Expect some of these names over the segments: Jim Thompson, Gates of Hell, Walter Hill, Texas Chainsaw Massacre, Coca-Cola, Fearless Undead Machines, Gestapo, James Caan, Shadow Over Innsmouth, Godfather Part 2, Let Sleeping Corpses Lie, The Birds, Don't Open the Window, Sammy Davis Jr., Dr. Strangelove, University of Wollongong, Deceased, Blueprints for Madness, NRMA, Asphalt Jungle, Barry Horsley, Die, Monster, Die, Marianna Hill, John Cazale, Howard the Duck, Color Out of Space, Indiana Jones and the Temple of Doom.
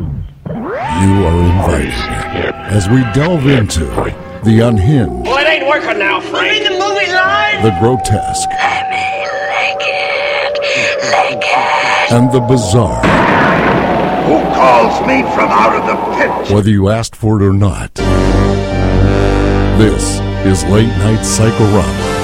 You are invited as we delve into the unhinged. Well, it ain't working now, Frank. The movie line. The grotesque. I mean, like it. And the bizarre. Who calls me from out of the pit? Whether you asked for it or not. This is Late Night Psychorama.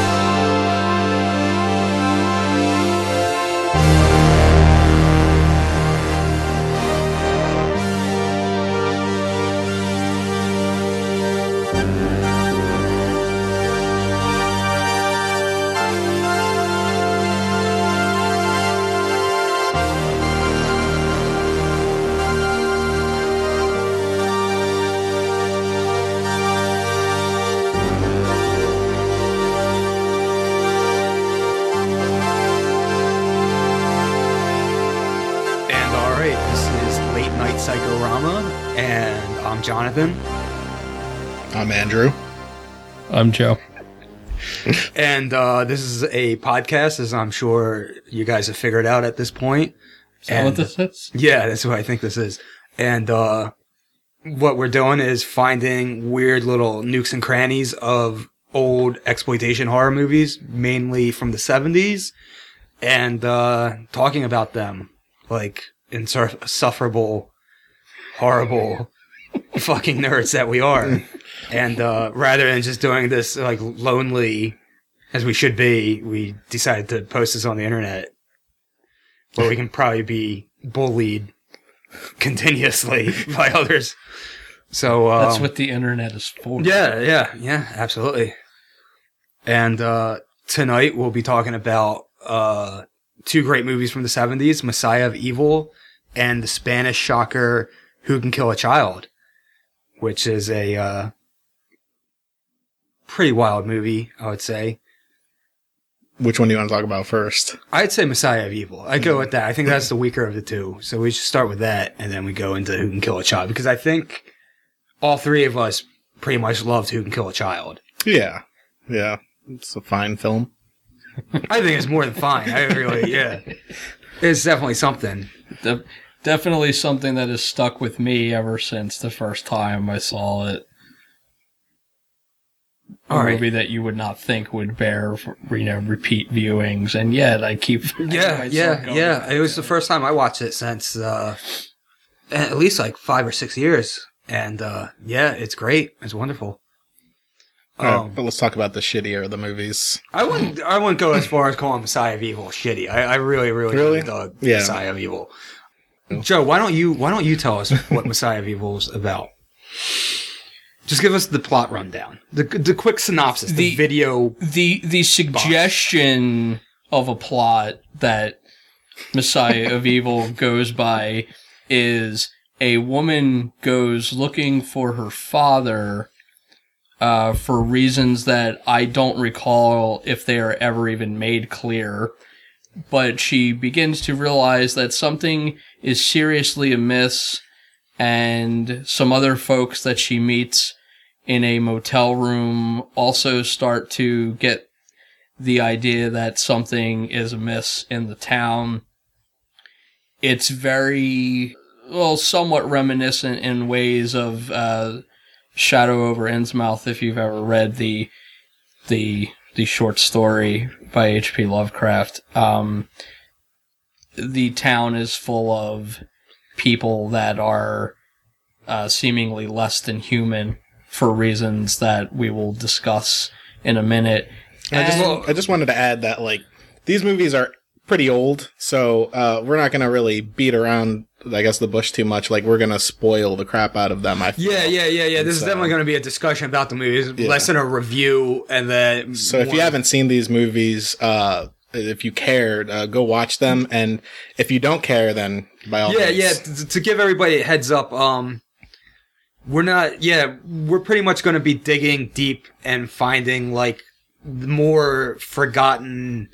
I'm Andrew. I'm Joe. And this is a podcast, as I'm sure you guys have figured out at this point. Is that what this is? Yeah, that's what I think this is. And what we're doing is finding weird little nooks and crannies of old exploitation horror movies, mainly from the 70s, and talking about them like insufferable, horrible fucking nerds that we are. And rather than just doing this like lonely as we should be, we decided to post this on the internet where we can probably be bullied continuously by others. So that's what the internet is for. Yeah, absolutely. And tonight we'll be talking about two great movies from the 70s, Messiah of Evil and the Spanish shocker Who Can Kill a Child, which is a pretty wild movie, I would say. Which one do you want to talk about first? I'd say Messiah of Evil. I'd go with that. I think that's the weaker of the two. So we should start with that, and then we go into Who Can Kill a Child, because I think all three of us pretty much loved Who Can Kill a Child. Yeah. It's a fine film. I think it's more than fine. Yeah. It's definitely something. Definitely something that has stuck with me ever since the first time I saw it. Movie that you would not think would bear, repeat viewings, and yet I keep. Yeah. It was the first time I watched it since at least like 5 or 6 years, and it's great. It's wonderful. But let's talk about the shittier of the movies. I wouldn't go as far as calling Messiah of Evil shitty. I really dug Messiah of Evil. Joe, why don't you tell us what Messiah of Evil is about? Just give us the plot rundown, the quick synopsis, the video, the suggestion of a plot that Messiah of Evil goes by is a woman goes looking for her father for reasons that I don't recall if they are ever even made clear. But she begins to realize that something is seriously amiss, and some other folks that she meets in a motel room also start to get the idea that something is amiss in the town. It's very, somewhat reminiscent in ways of Shadow Over Innsmouth, if you've ever read the short story by H. P. Lovecraft. The town is full of people that are seemingly less than human for reasons that we will discuss in a minute. I just wanted to add that these movies are pretty old, so we're not going to really beat around, I guess, the bush too much. We're going to spoil the crap out of them, I feel. Yeah. This is definitely going to be a discussion about the movies, less than a review, and then... So if you haven't seen these movies, if you cared, go watch them, and if you don't care, then by all means... To give everybody a heads up, we're pretty much going to be digging deep and finding, more forgotten...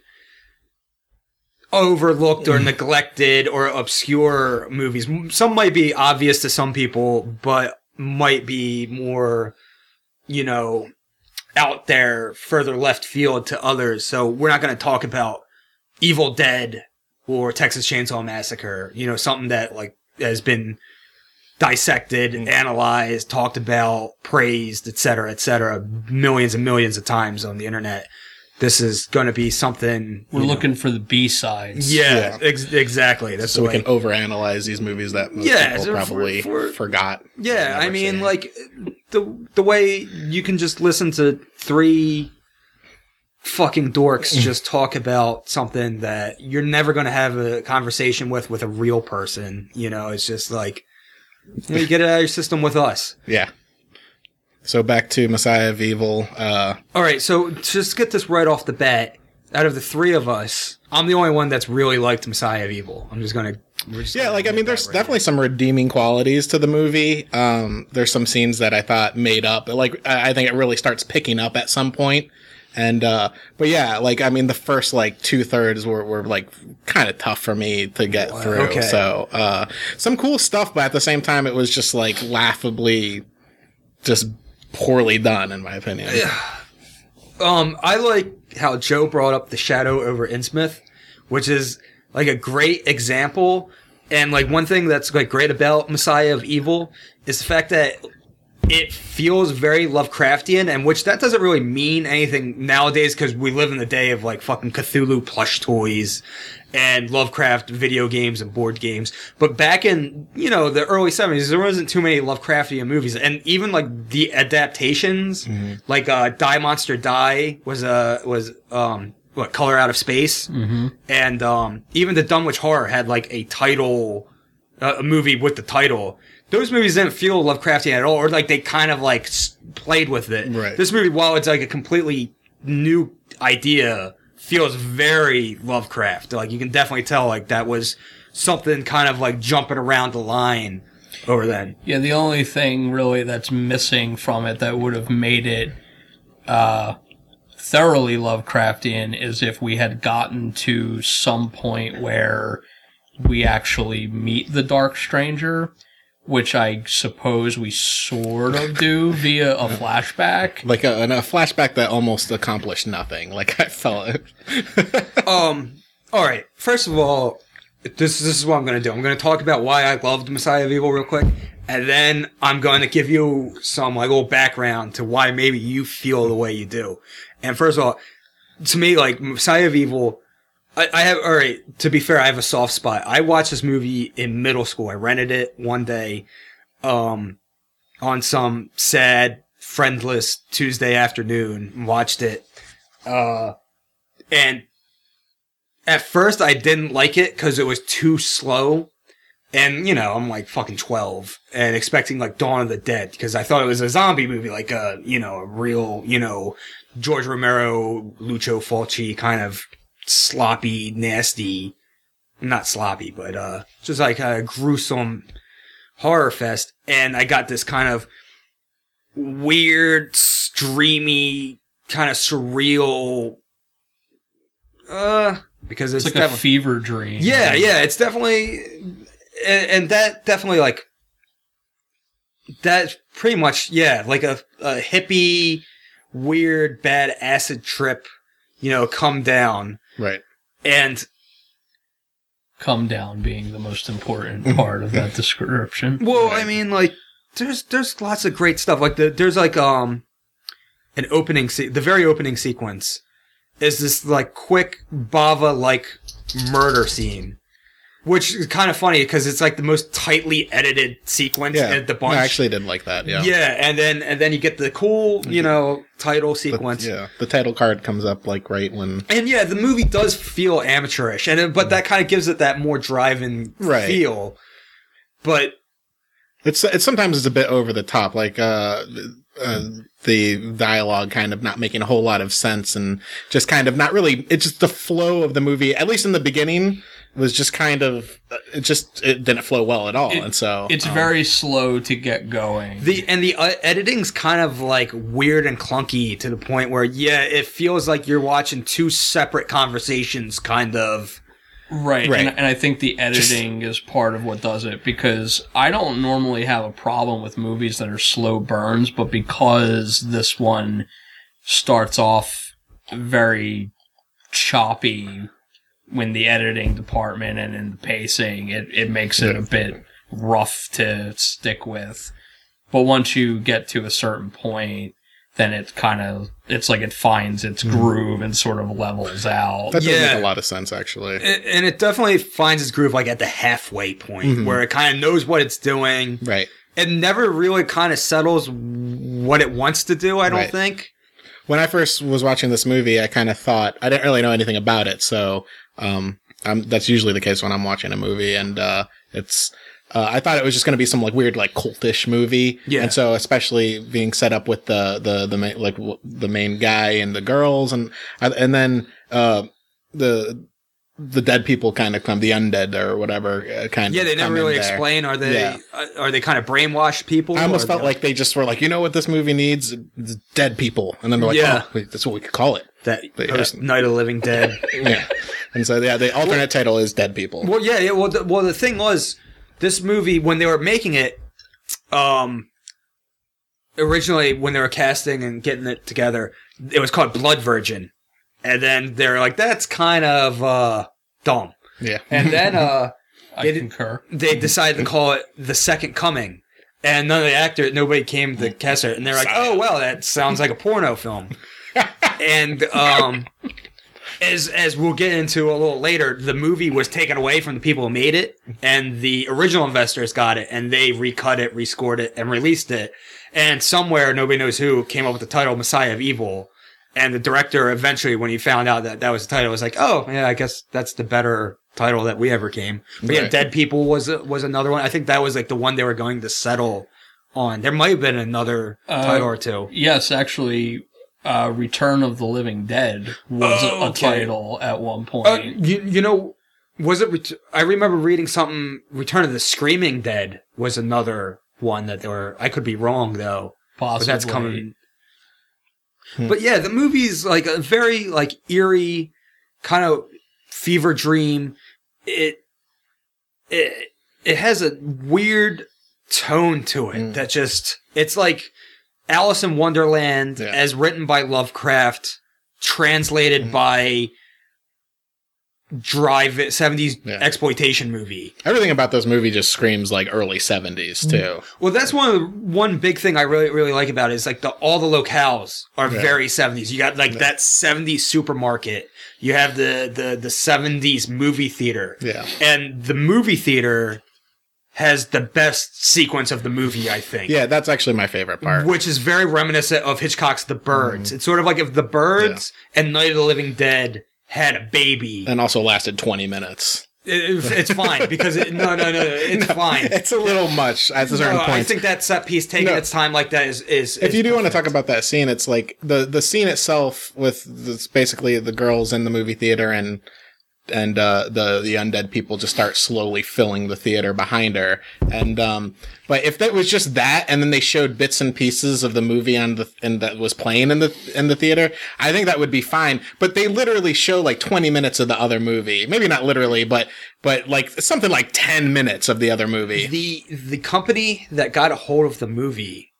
overlooked or neglected or obscure movies. Some might be obvious to some people, but might be more, out there, further left field to others. So we're not going to talk about Evil Dead or Texas Chainsaw Massacre, something that has been dissected, analyzed, talked about, praised, et cetera, millions and millions of times on the internet. This is going to be something... We're looking for the B-sides. Yeah, yeah. Exactly. That's so we can overanalyze these movies that most people probably forgot. Yeah, I mean, like, the way you can just listen to three fucking dorks just talk about something that you're never going to have a conversation with a real person. You know, it's just like, you get it out of your system with us. Yeah. So back to Messiah of Evil. All right, so just get this right off the bat. Out of the three of us, I'm the only one that's really liked Messiah of Evil. I'm just going to... Yeah, like, I mean, there's definitely some redeeming qualities to the movie. There's some scenes that I thought made up. Like, I think it really starts picking up at some point. And, but yeah, like, I mean, the first, like, two-thirds were like, kind of tough for me to get through. Okay. So, some cool stuff, but at the same time, it was just, like, laughably just... poorly done, in my opinion. Yeah. I like how Joe brought up the Shadow Over Innsmouth, which is like a great example. And like one thing that's like great about Messiah of Evil is the fact that it feels very Lovecraftian, and which that doesn't really mean anything nowadays because we live in the day of like fucking Cthulhu plush toys and Lovecraft video games and board games. But back in, you know, the early 70s, there wasn't too many Lovecraftian movies. And even like the adaptations, like Die, Monster, Die was Color Out of Space. Mm-hmm. And even the Dunwich Horror had like a title, a movie with the title. Those movies didn't feel Lovecraftian at all, or like they kind of like played with it. Right. This movie, while it's like a completely new idea, feels very Lovecraft. Like you can definitely tell like that was something kind of like jumping around the line over then. Yeah, the only thing really that's missing from it that would have made it thoroughly Lovecraftian is if we had gotten to some point where we actually meet the Dark Stranger. Which I suppose we sort of do via a flashback. Like a flashback that almost accomplished nothing. Like, I felt it. All right. First of all, this is what I'm going to do. I'm going to talk about why I loved Messiah of Evil real quick. And then I'm going to give you some, like, little background to why maybe you feel the way you do. And first of all, to me, like, Messiah of Evil... all right, to be fair, I have a soft spot. I watched this movie in middle school. I rented it one day, on some sad, friendless Tuesday afternoon, and watched it. And at first I didn't like it because it was too slow. And, you know, I'm like fucking 12 and expecting like Dawn of the Dead because I thought it was a zombie movie, like a, you know, a real, you know, George Romero, Lucio Fulci kind of, sloppy, nasty, not sloppy, but just like a gruesome horror fest. And I got this kind of weird, streamy, kind of surreal, because it's like a fever dream. Yeah, yeah, it's definitely, and that definitely like, that's pretty much, yeah, like a hippie, weird, bad acid trip, you know, come down. Right. And come down being the most important part of that description. Well, I mean, like, there's lots of great stuff. Like, there's like an opening the very opening sequence is this like quick Bava like murder scene, which is kind of funny because it's like the most tightly edited sequence at the bunch. I actually didn't like that. Yeah. Yeah, and then you get the cool, you know, title sequence. The title card comes up like right when. And yeah, the movie does feel amateurish, but that kind of gives it that more drive-in feel. But it's sometimes it's a bit over the top, like the dialogue kind of not making a whole lot of sense and just kind of not really. It's just the flow of the movie, at least in the beginning. Was just kind of, it didn't flow well at all, and so... It's very slow to get going. The editing's kind of, like, weird and clunky to the point where, yeah, it feels like you're watching two separate conversations, kind of. Right. And I think the editing is part of what does it, because I don't normally have a problem with movies that are slow burns, but because this one starts off very choppy... When the editing department and in the pacing, it makes it a bit rough to stick with. But once you get to a certain point, then it kind of, it's like it finds its groove and sort of levels out. That does make a lot of sense, actually. And it definitely finds its groove like at the halfway point where it kind of knows what it's doing. Right. It never really kind of settles what it wants to do, I don't think. When I first was watching this movie, I kind of thought, I didn't really know anything about it, so that's usually the case when I'm watching a movie, and I thought it was just going to be some like weird like cultish movie, and so especially being set up with the main guy and the girls, and then the dead people kind of come, the undead or whatever kind of. Yeah, they never really explain. Are they are they kind of brainwashed people? I almost felt like they just were like, you know what this movie needs? It's dead people, and then they're like, oh, that's what we could call it. Night of the Living Dead. Yeah, and so the alternate title is Dead People. Well, the thing was, this movie, when they were making it, originally when they were casting and getting it together, it was called Blood Virgin. And then they're like, that's kind of dumb. Yeah. And then they decided to call it The Second Coming. And none of the actors, nobody came to cast it. And they're like, oh, well, that sounds like a porno film. And As we'll get into a little later, the movie was taken away from the people who made it, and the original investors got it, and they recut it, rescored it, and released it. And somewhere, nobody knows who, came up with the title Messiah of Evil. And the director eventually, when he found out that that was the title, was like, oh, yeah, I guess that's the better title that we ever came. But yeah, Dead People was another one. I think that was like the one they were going to settle on. There might have been another title or two. Yes, actually... Return of the Living Dead was a title at one point. I remember reading something, Return of the Screaming Dead was another one that I could be wrong though. Possibly. But that's coming. But yeah, the movie's like a very like eerie kind of fever dream. It has a weird tone to it that just, it's like Alice in Wonderland, as written by Lovecraft, translated by Drive 70s exploitation movie. Everything about this movie just screams like early 70s too. Well, that's one big thing I really really like about it is like all the locales are very 70s. You got like that 70s supermarket. You have the 70s movie theater. Yeah. And the movie theater has the best sequence of the movie, I think. Yeah, that's actually my favorite part. Which is very reminiscent of Hitchcock's The Birds. It's sort of like if The Birds and Night of the Living Dead had a baby. And also lasted 20 minutes. It's fine, because... fine. It's a little much at a certain point. I think that set piece taking its time like that is If you do want to talk about that scene, it's like... The scene itself with basically the girls in the movie theater and the undead people just start slowly filling the theater behind her. And, but if that was just that, and then they showed bits and pieces of the movie and that was playing in the theater, I think that would be fine. But they literally show like 20 minutes of the other movie. Maybe not literally, but like something like 10 minutes of the other movie. The company that got a hold of the movie,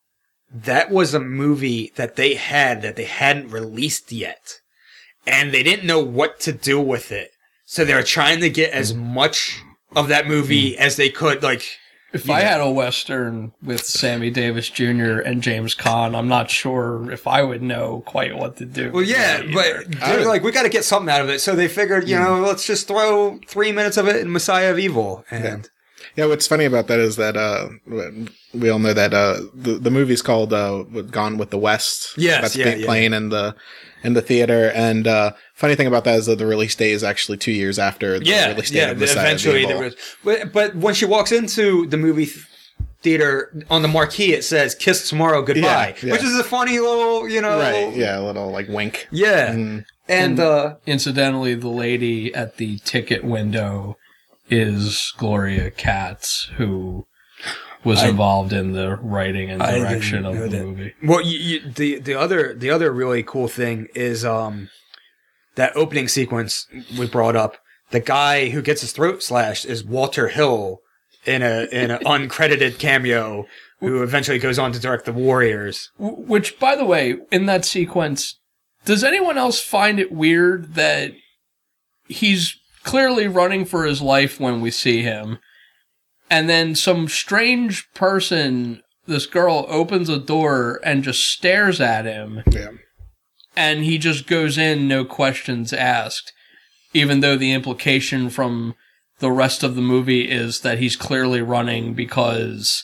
that was a movie that they had that they hadn't released yet. And they didn't know what to do with it. So they were trying to get as much of that movie as they could. Like, if I had a Western with Sammy Davis Jr. and James Caan, I'm not sure if I would know quite what to do. Well, yeah, but they're like, we got to get something out of it. So they figured, let's just throw 3 minutes of it in Messiah of Evil. And yeah, what's funny about that is that we all know that the movie's called Gone with the West. Yes, that's playing in the theater. And funny thing about that is that the release date is actually 2 years after the release date of Messiah eventually of Evil. But when she walks into the movie theater, on the marquee it says, "Kiss Tomorrow, Goodbye," which is a funny little, little like wink. Yeah. And incidentally, the lady at the ticket window is Gloria Katz, who was involved in the writing and direction of the movie. Well, the other really cool thing is that opening sequence we brought up. The guy who gets his throat slashed is Walter Hill in an uncredited cameo, who eventually goes on to direct The Warriors. Which, by the way, in that sequence, does anyone else find it weird that he's clearly running for his life when we see him? And then some strange person, this girl, opens a door and just stares at him. Yeah. And he just goes in, no questions asked, even though the implication from the rest of the movie is that he's clearly running because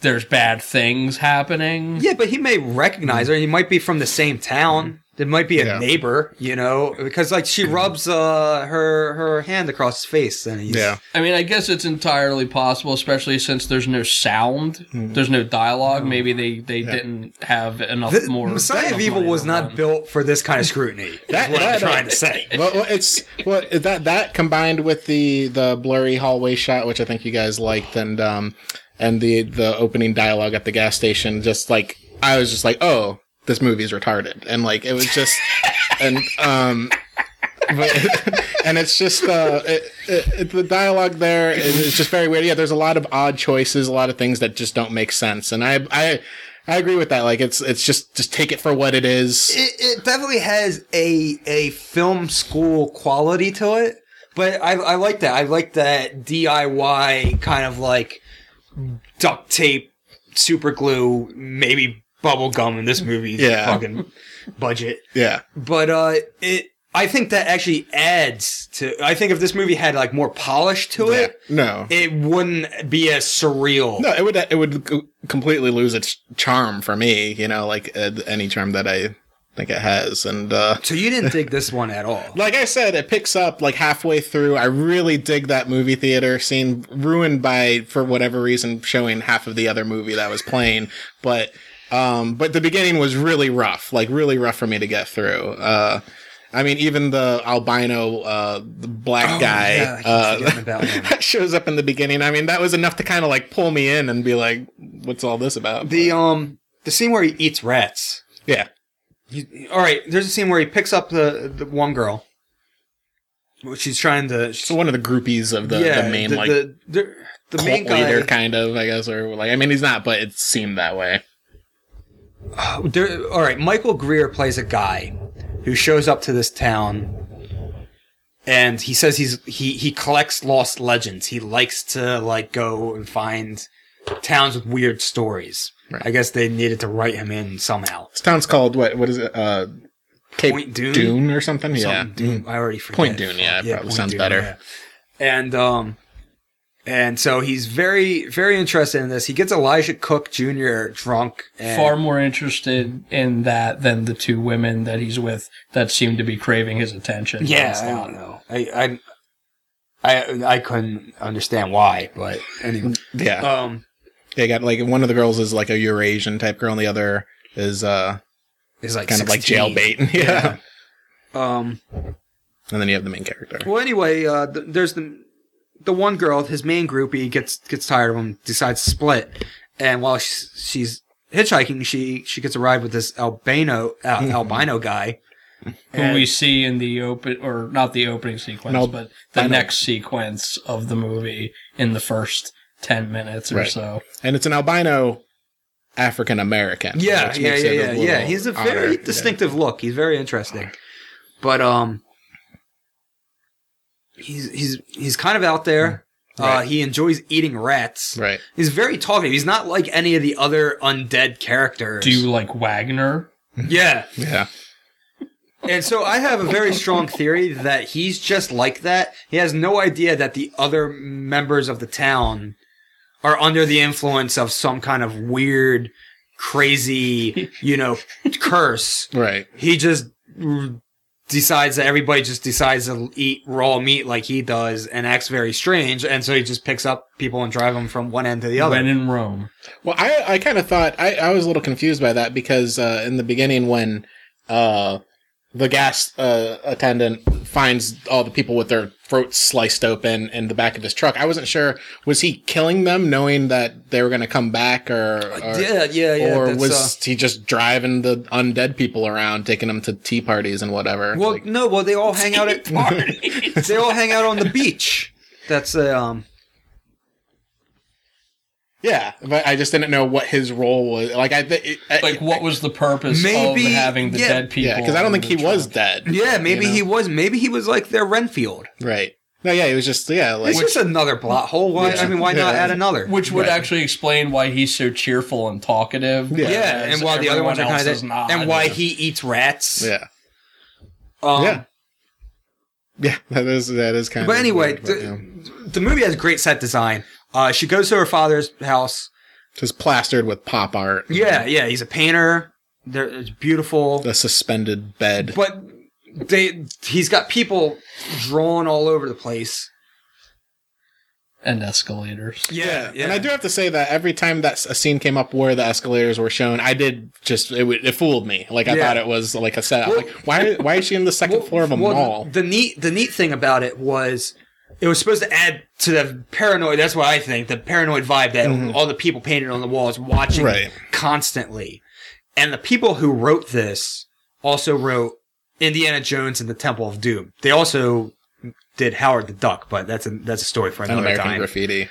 there's bad things happening. Yeah, but he may recognize her. He might be from the same town. It might be a neighbor, you know, because like she rubs her hand across his face. And he's... Yeah. I mean, I guess it's entirely possible, especially since there's no sound, there's no dialogue. Maybe they didn't have enough more. Messiah of Evil was not built for this kind of scrutiny. That's what I'm trying to say. Well, it's that combined with the blurry hallway shot, which I think you guys liked, and the opening dialogue at the gas station. Just like I was just like, oh. This movie is retarded, and like it was just, and it's just the dialogue there is just very weird. Yeah, there's a lot of odd choices, a lot of things that just don't make sense, and I agree with that. Like it's just take it for what it is. It definitely has a film school quality to it, but I like that. I like that DIY kind of like duct tape, super glue, maybe. Bubble gum in this movie fucking budget. Yeah. But I think that actually adds to I think if this movie had like more polish to it, it wouldn't be as surreal. No, it would completely lose its charm for me, you know, like any charm that I think it has. And so you didn't dig this one at all? Like I said, it picks up like halfway through. I really dig that movie theater scene ruined by for whatever reason showing half of the other movie that was playing, but the beginning was really rough, like really rough for me to get through. I mean, even the albino, the black guy, that shows up in the beginning. I mean, that was enough to kind of like pull me in and be like, what's all this about? The scene where he eats rats. Yeah. There's a scene where he picks up the one girl. She's trying to... She's one of the groupies of the main, like, the main guy. Leader, kind of, I guess, or like, I mean, he's not, but it seemed that way. Michael Greer plays a guy who shows up to this town, and he says he collects lost legends. He likes to like go and find towns with weird stories. Right. I guess they needed to write him in somehow. This town's called what is it? Point Dune? Dune or something? Yeah, Dune. I already forget. Point Dune. Yeah, probably Point sounds Dune, better. Yeah. And so he's very, very interested in this. He gets Elijah Cook Jr. drunk. And far more interested in that than the two women that he's with that seem to be craving his attention. Yeah, I don't know. I couldn't understand why, but anyway. Yeah. They got like one of the girls is like a Eurasian type girl, and the other is like kind 16. Of like jailbait. Yeah. And then you have the main character. Well, anyway, there's the one girl, his main groupie, gets tired of him, decides to split, and while she's hitchhiking, she gets a ride with this albino guy, who we see in the next sequence of the movie in the first 10 minutes or so. And it's an albino African American. Yeah, yeah. He's a very distinctive look. He's very interesting, but He's kind of out there. Right. He enjoys eating rats. Right. He's very talkative. He's not like any of the other undead characters. Do you like Wagner? Yeah. Yeah. And so I have a very strong theory that he's just like that. He has no idea that the other members of the town are under the influence of some kind of weird, crazy, curse. Right. He just... decides that everybody just decides to eat raw meat like he does and acts very strange, and so he just picks up people and drive them from one end to the other. When in Rome. Well, I kind of thought I was a little confused by that because in the beginning when the gas attendant finds all the people with their throats sliced open in the back of his truck, I wasn't sure, was he killing them knowing that they were going to come back, or or was he just driving the undead people around, taking them to tea parties and whatever? Well, they all hang out at parties. They all hang out on the beach. That's Yeah, but I just didn't know what his role was. Like, what was the purpose of having the dead people? Yeah, because I don't think he was dead. Yeah, maybe he was. Maybe he was like their Renfield. Right. No, yeah, it was just, yeah. Like, it's just another plot hole. Why, yeah. I mean, why not add another? Which would actually explain why he's so cheerful and talkative. Yeah, yeah. And why the other ones are kind of not. And why he eats rats. Yeah. Yeah. Yeah, that is kind of... But anyway, the movie has great set design. She goes to her father's house. Just plastered with pop art. Yeah, yeah. He's a painter. It's beautiful. The suspended bed. But... He's got people drawn all over the place. And escalators. Yeah, yeah. And I do have to say that every time that a scene came up where the escalators were shown, I did just... It fooled me. Like, I thought it was like a setup. Well, like, why is she in the second floor of a mall? The neat thing about it was... It was supposed to add to the paranoid... That's what I think. The paranoid vibe that all the people painted on the walls watching constantly. And the people who wrote this also wrote... Indiana Jones and the Temple of Doom. They also did Howard the Duck, but that's a story for another time. American Graffiti.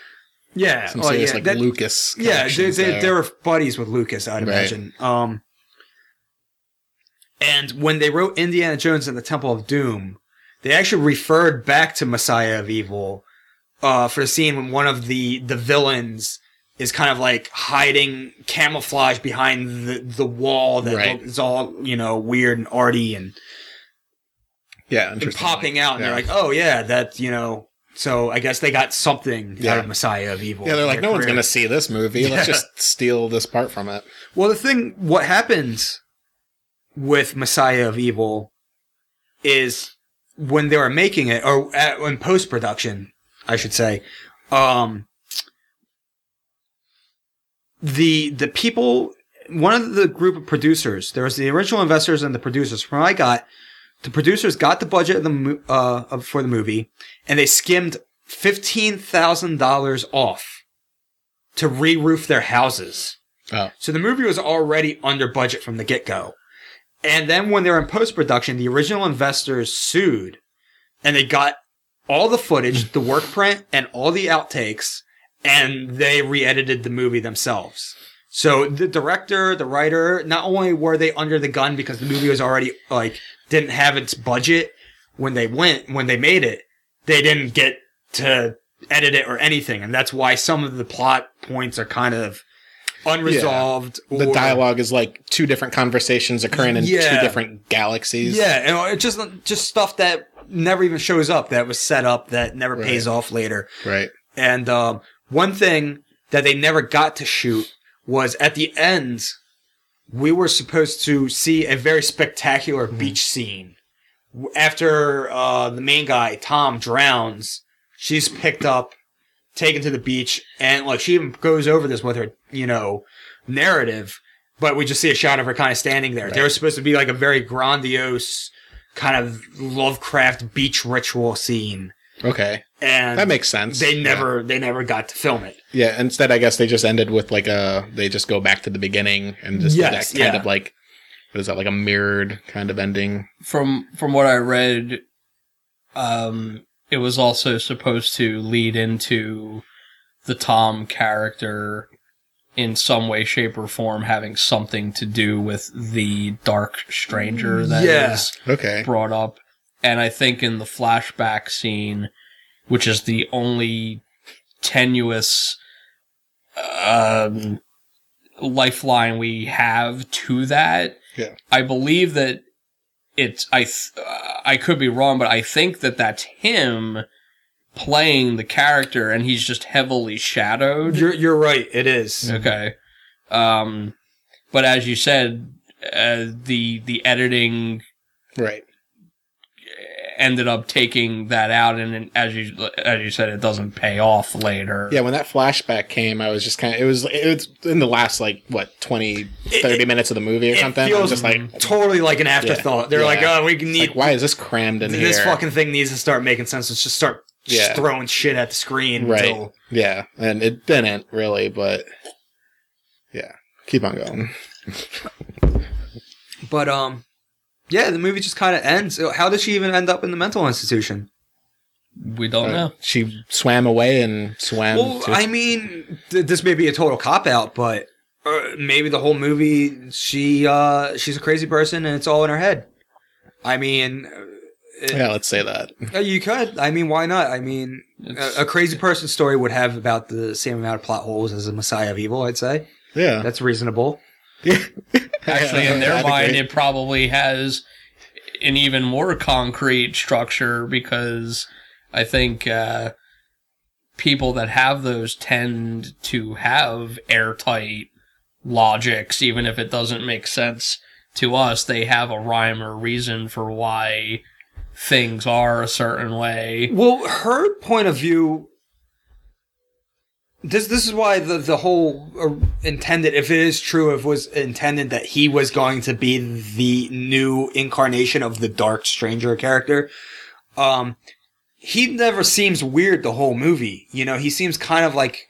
Yeah. Some serious, Lucas. Yeah, they were buddies with Lucas, I'd imagine. And when they wrote Indiana Jones and the Temple of Doom, they actually referred back to Messiah of Evil for a scene when one of the villains is kind of like hiding camouflage behind the wall that is all, weird and arty and... Yeah, and popping out, and they're like, oh, yeah, that, so I guess they got something out of Messiah of Evil. Yeah, they're like, no one's going to see this movie. Yeah. Let's just steal this part from it. Well, what happens with Messiah of Evil is when they were making it, or in post-production, I should say, the people, one of the group of producers, there was the original investors and the producers. From what I got... The producers got the budget of the for the movie, and they skimmed $15,000 off to re-roof their houses. Oh. So the movie was already under budget from the get-go. And then when they were in post-production, the original investors sued, and they got all the footage, the work print, and all the outtakes, and they re-edited the movie themselves. So the director, the writer, not only were they under the gun because the movie was already didn't have its budget when they made it, they didn't get to edit it or anything. And that's why some of the plot points are kind of unresolved. Yeah. The dialogue is like two different conversations occurring in two different galaxies. Yeah. And it's just stuff that never even shows up, that was set up, that never pays off later. Right. And one thing that they never got to shoot was at the end, we were supposed to see a very spectacular beach scene. After the main guy, Tom, drowns, she's picked up, taken to the beach, and she even goes over this with her, narrative, but we just see a shot of her kind of standing there. Right. There was supposed to be a very grandiose kind of Lovecraft beach ritual scene. Okay. And that makes sense. They never got to film it. Yeah, instead I guess they just ended with they just go back to the beginning and just do that kind of what is that, a mirrored kind of ending? From what I read, it was also supposed to lead into the Tom character in some way, shape, or form having something to do with the dark stranger that is brought up. And I think in the flashback scene, which is the only tenuous lifeline we have to that. Yeah. I believe that it's... I could be wrong, but I think that that's him playing the character, and he's just heavily shadowed. You're right, it is. Okay. But as you said, the editing... Right. Ended up taking that out, and as you said, it doesn't pay off later. Yeah, when that flashback came, I was just kind of... It was in the last, 30 minutes of the movie or something. It feels just totally like an afterthought. Yeah. They're oh, we need... why is this crammed in here? This fucking thing needs to start making sense. Let's just start throwing shit at the screen. Right. Until... Yeah, and it didn't, really, but... Yeah. Keep on going. But, yeah, the movie just kind of ends. How did she even end up in the mental institution? We don't know. She swam away and swam. Well, this may be a total cop-out, but maybe the whole movie, she's a crazy person and it's all in her head. I mean, Yeah, let's say that. You could. I mean, why not? I mean, a crazy person story would have about the same amount of plot holes as a Messiah of Evil, I'd say. Yeah. That's reasonable. Yeah. Actually, in their mind, it probably has an even more concrete structure because I think people that have those tend to have airtight logics, even if it doesn't make sense to us. They have a rhyme or reason for why things are a certain way. Well, her point of view, this is why the whole intended, if it is true, if it was intended that he was going to be the new incarnation of the Dark Stranger character, he never seems weird the whole movie. You know, he seems kind of like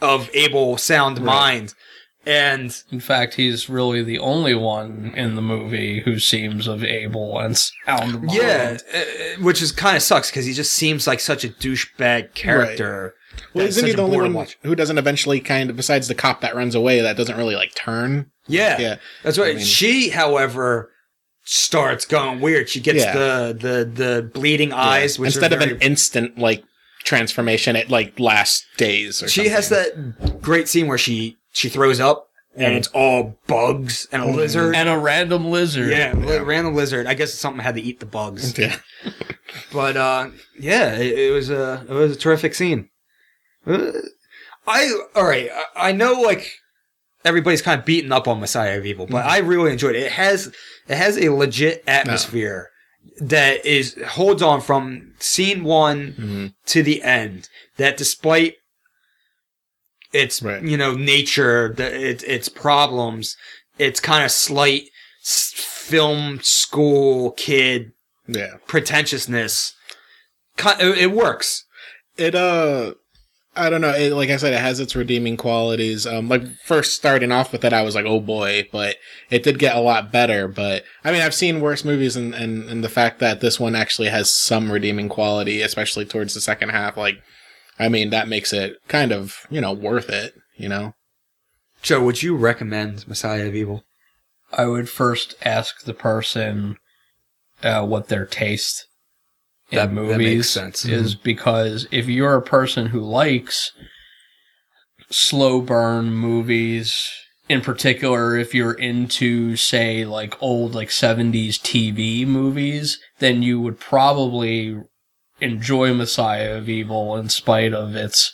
of able, sound mind. And in fact, he's really the only one in the movie who seems of able and sound mind. Yeah, which is kind of sucks because he just seems like such a douchebag character. Right. Well, isn't he the only one who doesn't eventually kind of, besides the cop that runs away, that doesn't really like turn? Yeah, yeah. That's right. I mean, she, however, starts going weird. She gets the bleeding eyes, which instead of an instant like transformation, it like lasts days. Or she something. Has that great scene where she throws up, and it's all bugs and a lizard. And a random lizard. Yeah, a random lizard. I guess something had to eat the bugs. Yeah. But, it was a terrific scene. I know, like, everybody's kind of beaten up on Messiah of Evil, but I really enjoyed it. It has a legit atmosphere that holds on from scene one to the end, that despite its nature, its problems, its kind of slight film school kid pretentiousness. It works. It I don't know. It, like I said, it has its redeeming qualities. Like first starting off with it, I was like, oh boy, but it did get a lot better. But I mean, I've seen worse movies, and the fact that this one actually has some redeeming quality, especially towards the second half, like. I mean, that makes it kind of, worth it, Joe, would you recommend Messiah of Evil? I would first ask the person what their taste in movies is, because if you're a person who likes slow burn movies, in particular, if you're into, say, like old like 70s TV movies, then you would probably enjoy Messiah of Evil in spite of its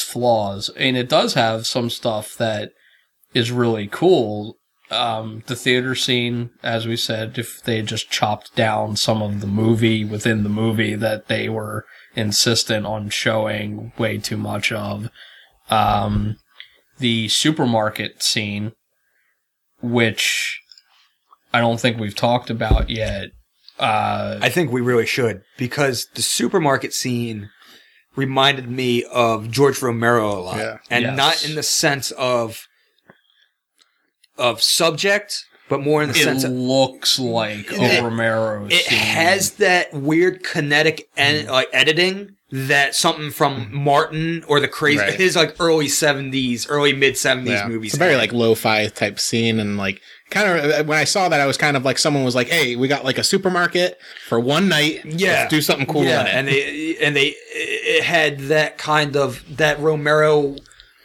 flaws. And it does have some stuff that is really cool. The theater scene, as we said, if they just chopped down some of the movie within the movie that they were insistent on showing way too much of. The supermarket scene, which I don't think we've talked about yet, I think we really should, because the supermarket scene reminded me of George Romero a lot, not in the sense of subject, but more in the sense of... It looks like a Romero scene. It has that weird kinetic editing that something from Martin or the crazy... Right. His like early 70s, early mid-70s movies. It's a very like lo-fi type scene, and like... Kind of, when I saw that, I was kind of like, someone was like, hey, we got like a supermarket for one night. Yeah. Let's do something cool in it. It had that kind of, that Romero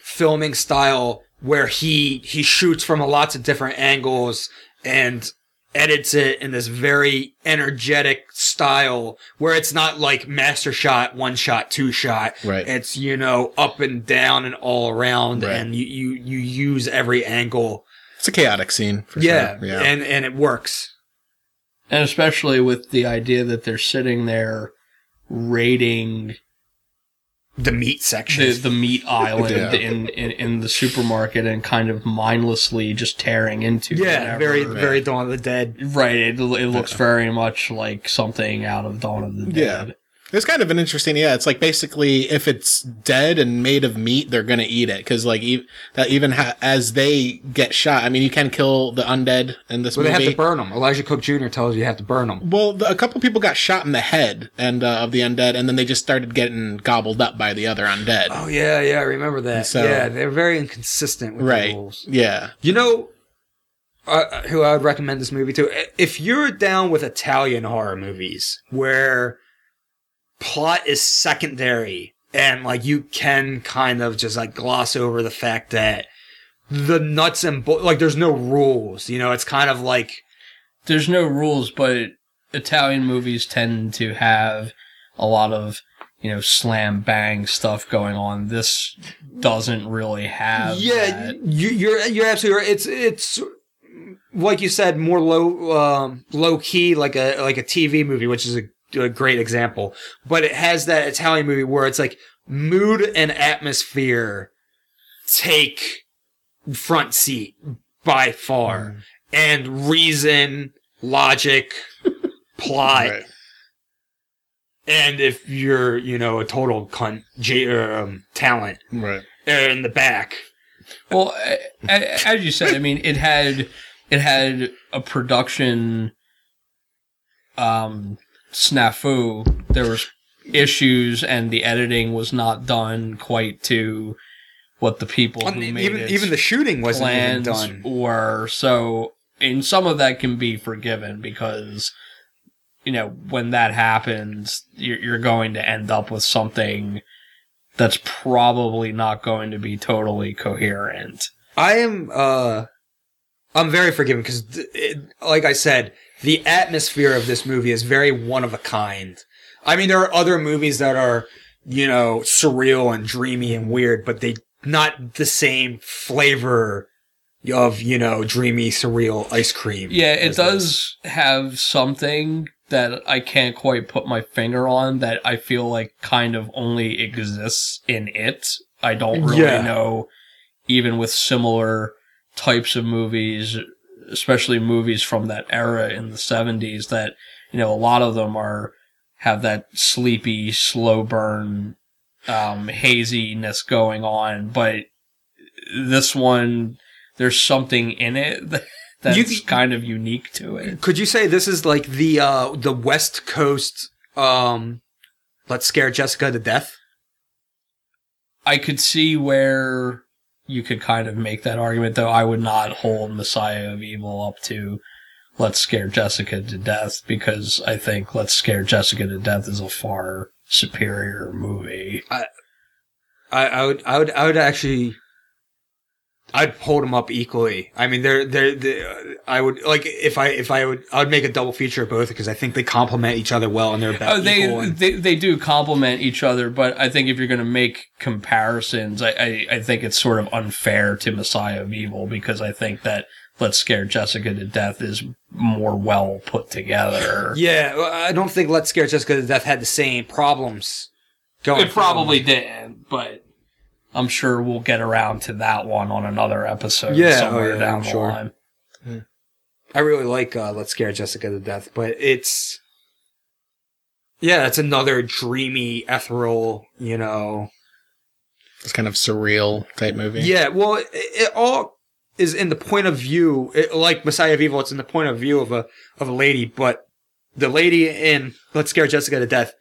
filming style where he shoots from lots of different angles and edits it in this very energetic style where it's not like master shot, one shot, two shot. Right. It's, up and down and all around. Right. And you use every angle. It's a chaotic scene, for sure. Yeah, and it works. And especially with the idea that they're sitting there raiding the meat section, the meat island in the supermarket, and kind of mindlessly just tearing into. Yeah, very Dawn of the Dead. Right, it looks very much like something out of Dawn of the Dead. Yeah. It's kind of an interesting, it's like basically if it's dead and made of meat, they're going to eat it. Because like as they get shot, I mean, you can kill the undead in this movie. They have to burn them. Elijah Cook Jr. tells you have to burn them. Well, a couple people got shot in the head and of the undead, and then they just started getting gobbled up by the other undead. Oh, yeah, I remember that. So, they're very inconsistent with the rules. Yeah. who I would recommend this movie to. If you're down with Italian horror movies where plot is secondary and like you can kind of just like gloss over the fact that the nuts and bolts, like there's no rules, you know, it's kind of like there's no rules, but Italian movies tend to have a lot of, you know, slam bang stuff going on. This doesn't really have. Yeah, that. You're absolutely right. It's like you said, more low key, like a TV movie, which is a great example. But it has that Italian movie where it's like mood and atmosphere take front seat by far, and reason, logic, plot. Right. And if you're, you know, a total cunt, talent, right, in the back. Well, as you said, I mean, it had a production snafu. There was issues, and the editing was not done quite to what the people who made it. Even the shooting wasn't even done. Or so, and some of that can be forgiven because, you know, when that happens, you're going to end up with something that's probably not going to be totally coherent. I'm very forgiving because, like I said, the atmosphere of this movie is very one of a kind. I mean, there are other movies that are, you know, surreal and dreamy and weird, but they not the same flavor of, you know, dreamy, surreal ice cream. Yeah, it does have something that I can't quite put my finger on that I feel like kind of only exists in it. I don't really know, even with similar types of movies, especially movies from that era in the 70s, that, you know, a lot of them have that sleepy, slow burn, haziness going on, but this one, there's something in it that's kind of unique to it. Could you say this is like the West Coast, Let's Scare Jessica to Death? I could see where you could kind of make that argument, though I would not hold Messiah of Evil up to Let's Scare Jessica to Death, because I think Let's Scare Jessica to Death is a far superior movie. I would actually... I'd hold them up equally. I mean, I would like I would make a double feature of both because I think they complement each other well and they're about equal. They do complement each other, but I think if you're going to make comparisons, I think it's sort of unfair to Messiah of Evil because I think that Let's Scare Jessica to Death is more well put together. Yeah, I don't think Let's Scare Jessica to Death had the same problems going. It probably didn't, but I'm sure we'll get around to that one on another episode somewhere down the line. Yeah. I really like Let's Scare Jessica to Death, but it's another dreamy, ethereal, you know... It's kind of surreal type movie. Yeah, well, it all is in the point of view, like Messiah of Evil, it's in the point of view of a lady, but the lady in Let's Scare Jessica to Death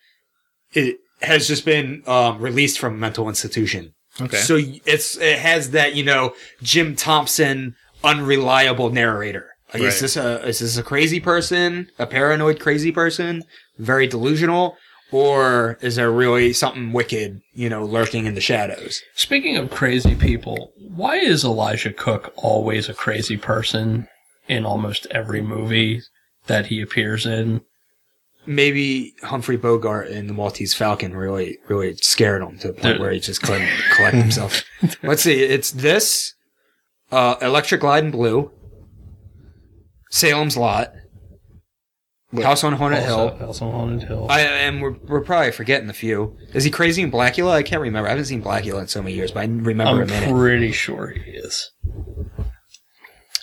has just been released from a mental institution. Okay. So it has that, you know, Jim Thompson unreliable narrator. Like, right. Is this a crazy person, a paranoid crazy person, very delusional, or is there really something wicked, you know, lurking in the shadows? Speaking of crazy people, why is Elijah Cook always a crazy person in almost every movie that he appears in? Maybe Humphrey Bogart and the Maltese Falcon really scared him to the point where he just couldn't collect himself. Let's see. It's this, Electric Light and Blue, Salem's Lot, House on Haunted Hill. House on Haunted Hill. And we're probably forgetting a few. Is he crazy in Blackula? I can't remember. I haven't seen Blackula in so many years, but I remember him in it. I'm pretty sure he is.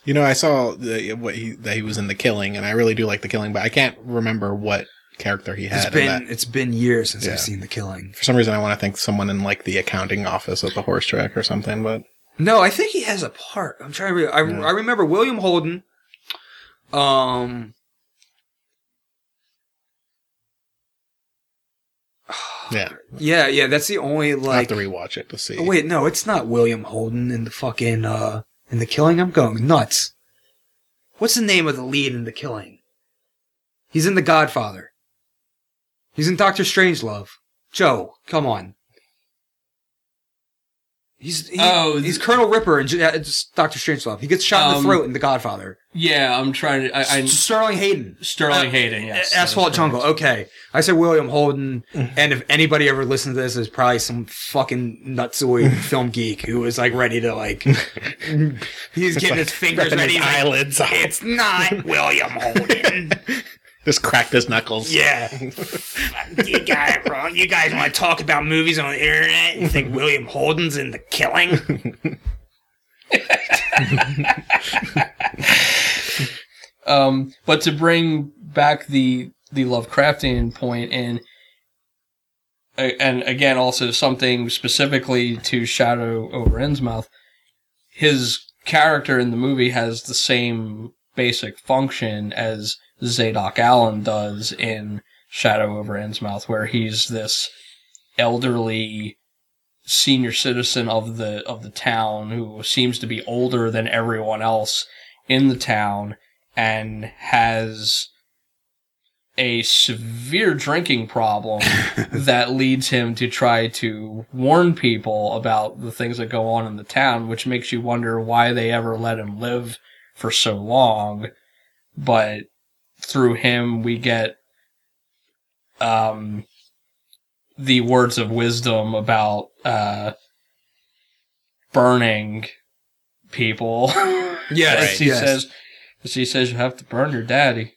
You know, I saw that he was in The Killing, and I really do like The Killing, but I can't remember what character he had. It's been years since I've seen The Killing. For some reason, I want to think someone in like the accounting office at the horse track or something. But no, I think he has a part. I'm trying to. I remember William Holden. Yeah. That's the only like. I have to rewatch it to see. Oh, wait, no, it's not William Holden in the fucking. In The Killing, I'm going nuts. What's the name of the lead in The Killing? He's in The Godfather. He's in Dr. Strangelove. Joe, come on. He's Colonel Ripper in Dr. Strangelove. He gets shot in the throat in The Godfather. Yeah, I'm trying to... Sterling Hayden. Sterling Hayden, yes. Asphalt Jungle, okay. I said William Holden, and if anybody ever listened to this, it's probably some fucking nutsoid film geek who was like ready to like... he's getting his fingers ready. His eyelids off. It's not William Holden. Just cracked his knuckles. Yeah. You got it wrong. You guys want to talk about movies on the internet and think William Holden's in The Killing? But to bring back the Lovecraftian point and again also something specifically to Shadow Over Innsmouth, his character in the movie has the same basic function as Zadok Allen does in Shadow Over Innsmouth, where he's this elderly senior citizen of the town who seems to be older than everyone else in the town and has a severe drinking problem that leads him to try to warn people about the things that go on in the town, which makes you wonder why they ever let him live for so long. But through him, we get the words of wisdom about burning people. Yeah, right. She says, you have to burn your daddy.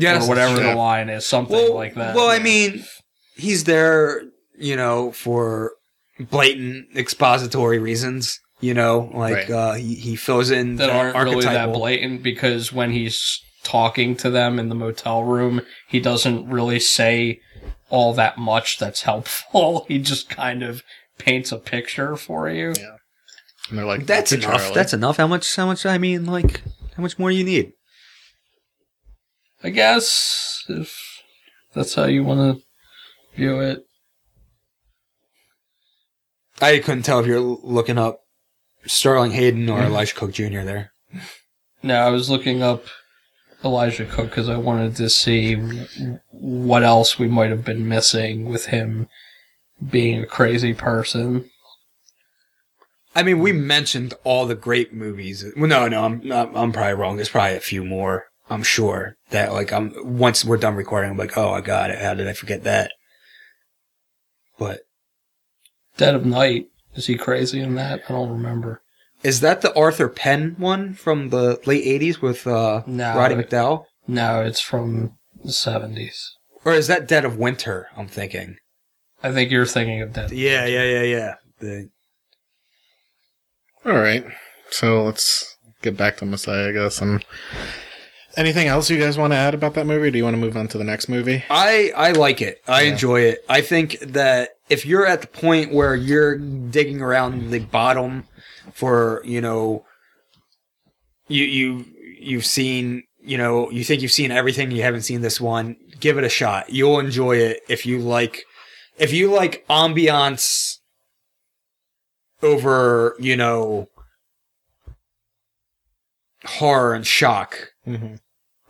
Yes, or whatever the line is, something like that. Well, I mean, he's there, for blatant expository reasons. He fills in that aren't really that blatant, because when he's talking to them in the motel room, he doesn't really say all that much that's helpful. He just kind of paints a picture for you. Yeah. And they're like, that's enough. Charlie. That's enough. How much, how much more do you need? I guess, if that's how you want to view it. I couldn't tell if you're looking up Sterling Hayden or Elijah Cook Jr. there. No, I was looking up Elijah Cook because I wanted to see what else we might have been missing with him being a crazy person. I mean, we mentioned all the great movies. Well, no, I'm probably wrong. There's probably a few more, I'm sure, that once we're done recording, I'm like, oh, I got it. How did I forget that? But Dead of Night, is he crazy in that? I don't remember. Is that the Arthur Penn one from the late 80s with Roddy McDowell? No, it's from the 70s. Or is that Dead of Winter, I'm thinking? I think you're thinking of Dead of Winter. Yeah. All right. So let's get back to Messiah, I guess. And anything else you guys want to add about that movie? Do you want to move on to the next movie? I like it. I enjoy it. I think that if you're at the point where you're digging around the bottom for, you've seen, you think you've seen everything, you haven't seen this one, give it a shot. You'll enjoy it if you like ambiance over, horror and shock. Mm-hmm.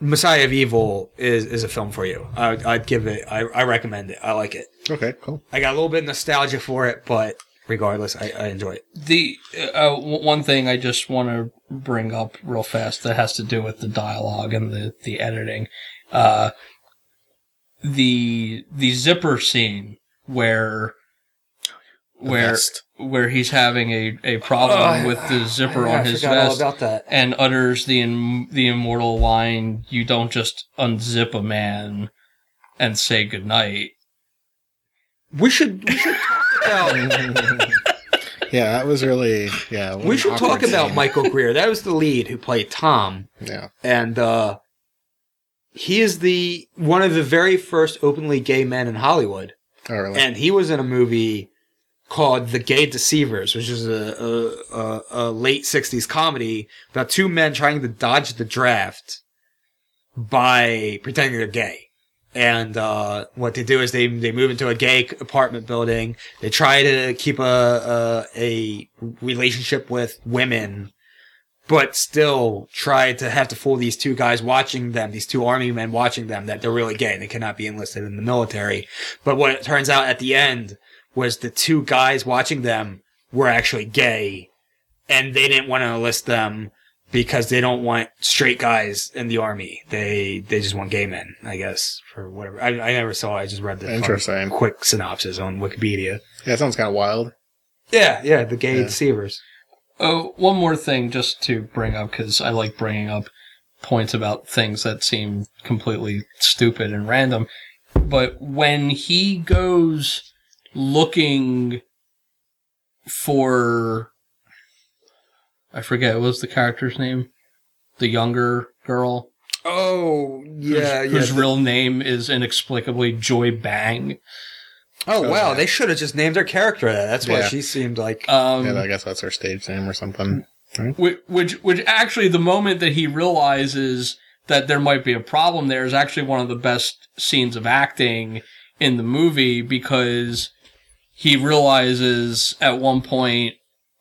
Messiah of Evil is a film for you. I'd give it. I recommend it. I like it. Okay, cool. I got a little bit of nostalgia for it, but regardless, I enjoy it. The one thing I just want to bring up real fast that has to do with the dialogue and the editing, the zipper scene where he's having a problem with the zipper on his vest, all about that, and utters the immortal line, "You don't just unzip a man and say goodnight." We should talk about. Yeah, that was really we should talk about Michael Greer. That was the lead who played Tom. Yeah, and he is the one of the very first openly gay men in Hollywood. Oh, really? And he was in a movie called The Gay Deceivers, which is a late 60s comedy about two men trying to dodge the draft by pretending they're gay. And what they do is they move into a gay apartment building. They try to keep a relationship with women but still try to have to fool these two guys watching them, these two army men watching them, that they're really gay and they cannot be enlisted in the military. But what it turns out at the end was the two guys watching them were actually gay, and they didn't want to enlist them because they don't want straight guys in the army. They just want gay men, I guess, for whatever. I never saw it. I just read the quick synopsis on Wikipedia. Yeah, that sounds kind of wild. Yeah, The Gay Deceivers. Oh, one more thing just to bring up, because I like bringing up points about things that seem completely stupid and random. But when he goes looking for... I forget, what was the character's name? The younger girl? Oh, yeah. Whose real name is inexplicably Joy Bang. Oh, wow. They should have just named her character that. That's what she seemed like. I guess that's her stage name or something. Right? Which actually, the moment that he realizes that there might be a problem there is actually one of the best scenes of acting in the movie, because he realizes at one point,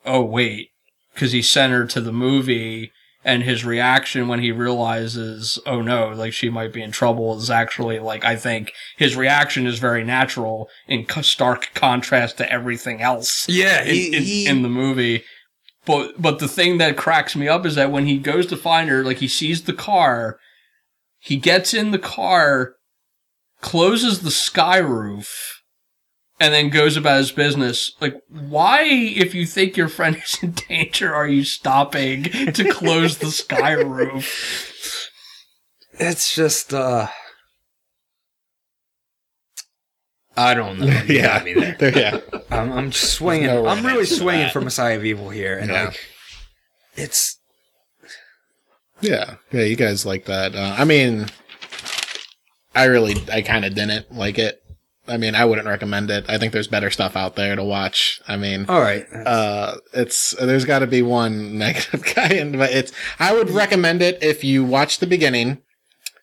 oh, wait, because he's sent her to the movie, and his reaction when he realizes, oh no, like she might be in trouble, is actually, like, I think his reaction is very natural in stark contrast to everything else in the movie. But the thing that cracks me up is that when he goes to find her, like, he sees the car, he gets in the car, closes the sky roof, and then goes about his business. Like, why, if you think your friend is in danger, are you stopping to close the sky roof? It's just, I don't know. You got me there. I'm just swinging. No, I'm really swinging for Messiah of Evil here. And, it's... Yeah, you guys like that. I kind of didn't like it. I mean, I wouldn't recommend it. I think there's better stuff out there to watch. I mean, all right, there's got to be one negative guy, I would recommend it if you watch the beginning,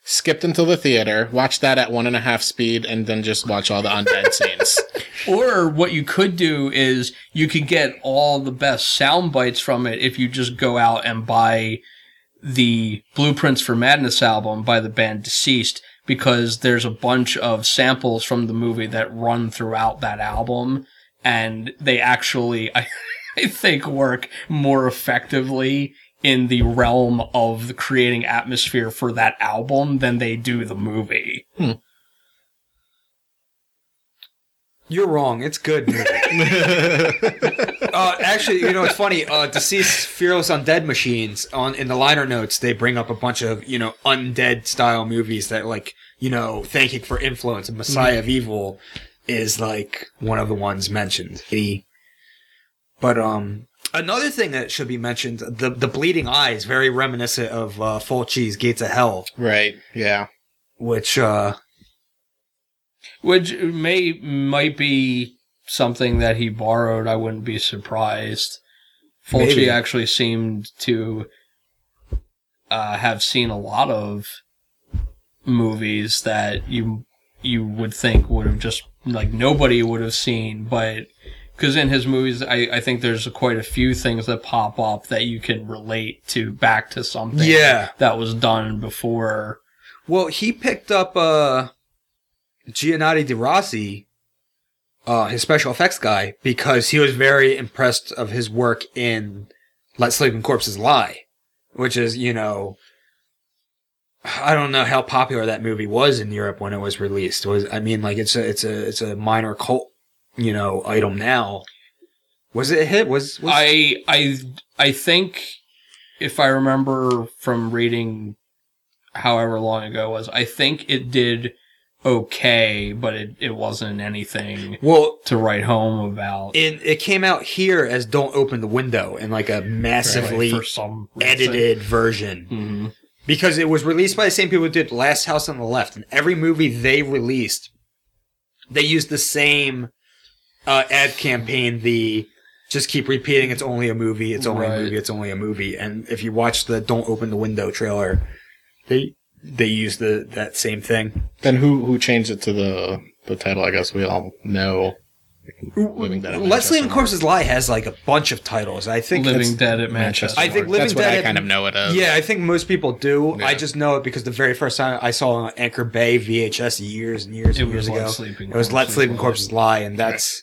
skipped until the theater, watch that at 1.5 speed, and then just watch all the undead scenes. Or what you could do is you could get all the best sound bites from it if you just go out and buy the Blueprints for Madness album by the band Deceased, because there's a bunch of samples from the movie that run throughout that album, and they actually, I think, work more effectively in the realm of creating atmosphere for that album than they do the movie. You're wrong. It's good movie. Actually, you know, it's funny. Deceased Fearless Undead Machines, in the liner notes, they bring up a bunch of, you know, undead-style movies that, like, you know, thanking for influence. And Messiah of Evil is, like, one of the ones mentioned. But another thing that should be mentioned, the bleeding eyes, very reminiscent of Fulci's Gates of Hell. Right, yeah. Which might be something that he borrowed. I wouldn't be surprised. Fulci actually seemed to have seen a lot of movies that you would think would have just, like, nobody would have seen, but because in his movies, I think there's quite a few things that pop up that you can relate to back to something that was done before. Well, he picked up Giannotti DiRossi, his special effects guy, because he was very impressed of his work in Let Sleeping Corpses Lie, which is, you know, I don't know how popular that movie was in Europe when it was released. It's a minor cult, you know, item now. Was it a hit? I think, if I remember from reading however long ago it was, I think it did okay, but it wasn't anything to write home about. It came out here as Don't Open the Window in, like, a massively edited version. Mm-hmm. Because it was released by the same people who did Last House on the Left, and every movie they released, they used the same ad campaign, the just keep repeating, it's only a movie, it's only a movie, it's only a movie. And if you watch the Don't Open the Window trailer, they use that same thing. Then who changed it to the title? I guess we all know Living Dead at Manchester. Let Sleeping Corpses Lie has like a bunch of titles. I think Living Dead at Manchester. I think Living Dead. That's what I kind of know it as. Yeah, I think most people do. Yeah. I just know it because the very first time I saw Anchor Bay VHS years and years ago, it was Let Sleeping Corpses Lie, and that's.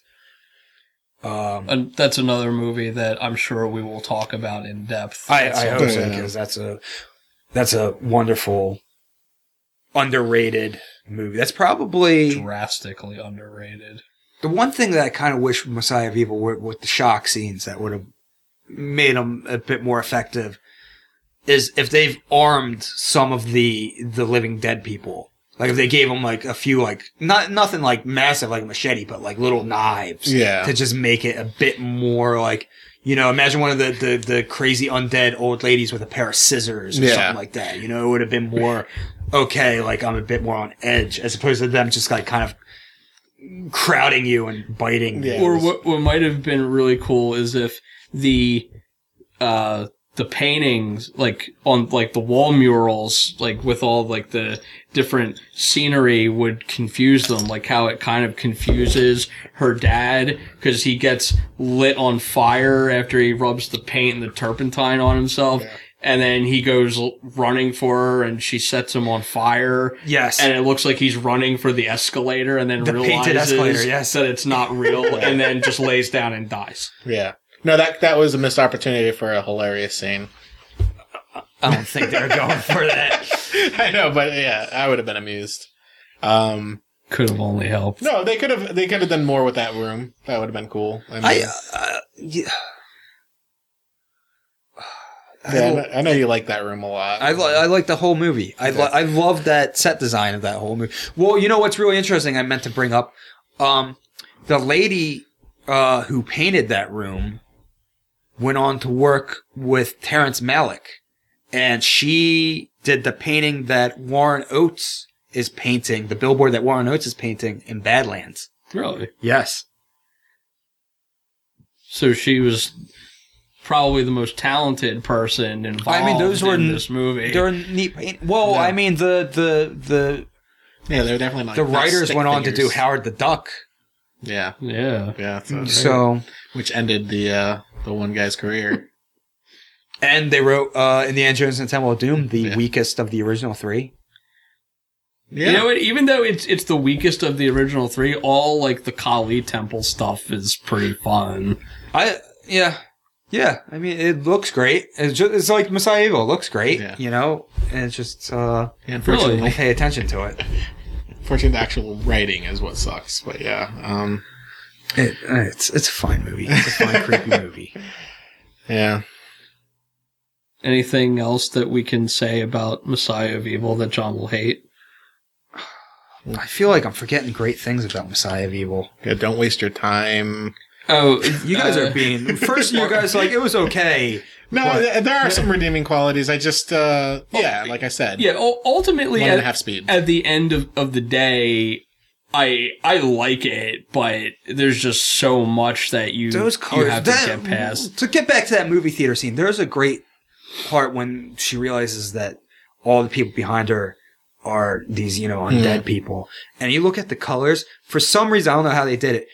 And that's another movie that I'm sure we will talk about in depth. I hope so, because that's a wonderful, underrated movie. That's probably drastically underrated. The one thing that I kind of wish Messiah of Evil with the shock scenes that would have made them a bit more effective is if they've armed some of the Living Dead people. Like if they gave them like a few like nothing like massive like a machete, but like little knives to just make it a bit more like, you know, imagine one of the crazy undead old ladies with a pair of scissors or something like that. You know, it would have been more okay. Like I'm a bit more on edge as opposed to them just like kind of crowding you and biting. Yeah. Or what might have been really cool is if the paintings, like, on, like, the wall murals, like, with all, like, the different scenery would confuse them, like, how it kind of confuses her dad, because he gets lit on fire after he rubs the paint and the turpentine on himself, and then he goes running for her, and she sets him on fire. Yes. And it looks like he's running for the escalator, and then realizes that it's not real, and then just lays down and dies. Yeah. No, that was a missed opportunity for a hilarious scene. I don't think they were going for that. I know, but yeah, I would have been amused. Could have only helped. No, they could have done more with that room. That would have been cool. I mean, I know you like that room a lot. I like the whole movie. I love that set design of that whole movie. Well, you know what's really interesting? I meant to bring up the lady who painted that room. Went on to work with Terrence Malick, and she did the painting that Warren Oates is painting, the billboard that Warren Oates is painting in Badlands. Really? Yes. So she was probably the most talented person involved in this movie. They're neat paintings. Well, no. I mean, they're definitely not. The writers went on to do Howard the Duck. Yeah. So, which ended the one guy's career. And they wrote Indiana Jones and the Temple of Doom, the weakest of the original three. Yeah. You know what? Even though it's the weakest of the original three, all like the Kali Temple stuff is pretty fun. I mean, it looks great. It's like Messiah Evil. It looks great, you know. And it's just unfortunately, really, pay attention to it. Unfortunately, the actual writing is what sucks. But yeah, it's a fine movie. It's a fine creepy movie. Yeah. Anything else that we can say about Messiah of Evil that John will hate? I feel like I'm forgetting great things about Messiah of Evil. Yeah, don't waste your time. Oh, you guys are being first. You guys like it was okay. No, there are some redeeming qualities. I just, like I said. Yeah, ultimately, 1.5 speed. At the end of the day, I like it, but there's just so much that you have to get past. To get back to that movie theater scene, there's a great part when she realizes that all the people behind her are these, you know, undead people. And you look at the colors. For some reason, I don't know how they did it.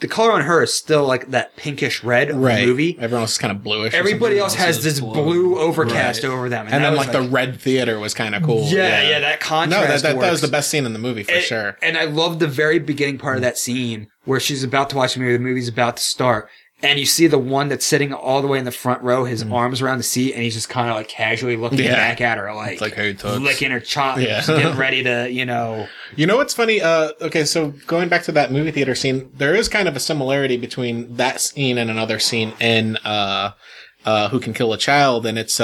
The color on her is still like that pinkish red of the movie. Everyone else is kind of bluish. Everybody else has this blue overcast over them. And then like the red theater was kind of cool. Yeah, that contrast that was the best scene in the movie for sure. And I loved the very beginning part of that scene where she's about to watch the movie. The movie's about to start. And you see the one that's sitting all the way in the front row, his arms around the seat, and he's just kind of like casually looking back at her, like licking her chops, getting ready to, you know. You know what's funny? Okay, so going back to that movie theater scene, there is kind of a similarity between that scene and another scene in Who Can Kill a Child, and it's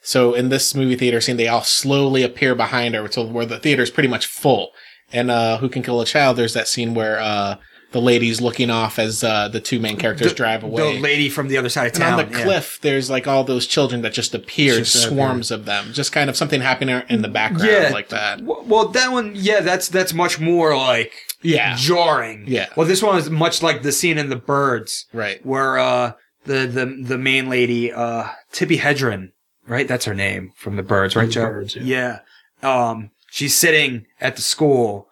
so in this movie theater scene, they all slowly appear behind her, so where the theater's pretty much full. And Who Can Kill a Child, there's that scene where the lady's looking off as the two main characters drive away. The lady from the other side of town. And on the cliff, there's like all those children that just appear, swarms of them. Just kind of something happening in the background like that. Well, that one, that's much more like jarring. Yeah. Well, this one is much like the scene in The Birds. Right. Where the main lady, Tippi Hedren, right? That's her name from The Birds, right, Joe? The Birds, yeah. She's sitting at the school.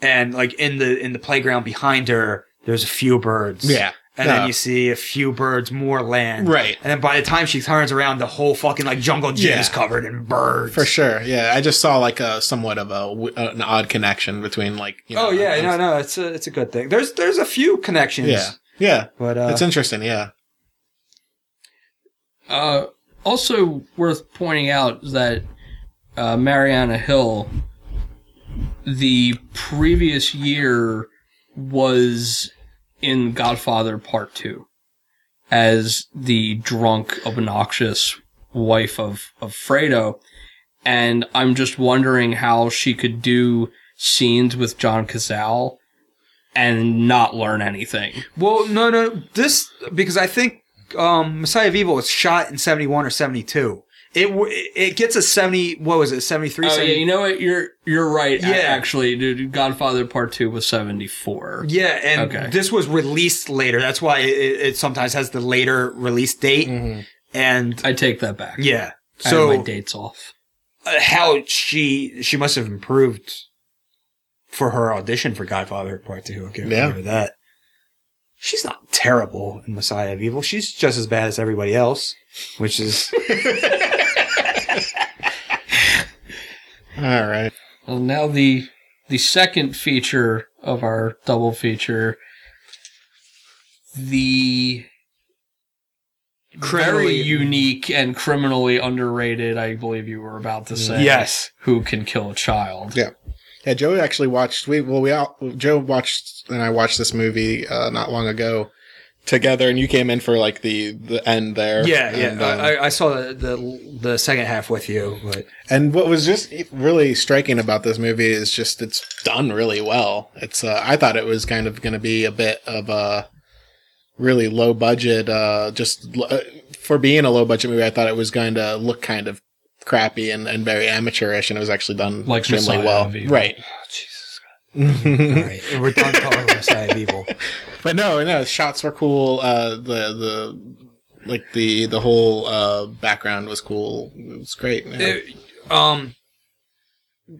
And like in the playground behind her there's a few birds. Yeah. And then you see a few birds, more land. Right. And then by the time she turns around, the whole fucking like jungle gym is covered in birds. For sure. Yeah. I just saw like a somewhat of an odd connection between like, you know. Oh yeah. No. It's a good thing. There's a few connections. Yeah. Yeah. But, it's interesting. Yeah. Also worth pointing out is that, Marianna Hill, the previous year was in Godfather Part 2 as the drunk, obnoxious wife of Fredo. And I'm just wondering how she could do scenes with John Cazale and not learn anything. Well, no. This, because I think Messiah of Evil was shot in 71 or 72. It gets a 70, what was it, 73? Oh, 70? Yeah, you know what, you're right, yeah. Actually, dude, Godfather Part 2 was 74. Yeah, and This was released later, that's why it sometimes has the later release date, and... I take that back. Yeah. So, I have my dates off. How she must have improved for her audition for Godfather Part 2, I can't remember that. She's not terrible in Messiah of Evil, she's just as bad as everybody else, which is... All right. Well, now the second feature of our double feature, the very unique and criminally underrated, I believe you were about to say, yes, Who Can Kill a Child. Yeah. Yeah, Joe actually watched, Joe watched and I watched this movie not long ago together, and you came in for like the end there. Yeah, and, I saw the second half with you. But. And what was just really striking about this movie is just it's done really well. It's I thought it was kind of going to be a bit of a really low budget. For being a low budget movie, I thought it was going to look kind of crappy and very amateurish, and it was actually done like extremely well. Right. Oh, Jesus. All right, we're done talking about Messiah of Evil. But no, shots were cool. The whole background was cool. It was great. Yeah.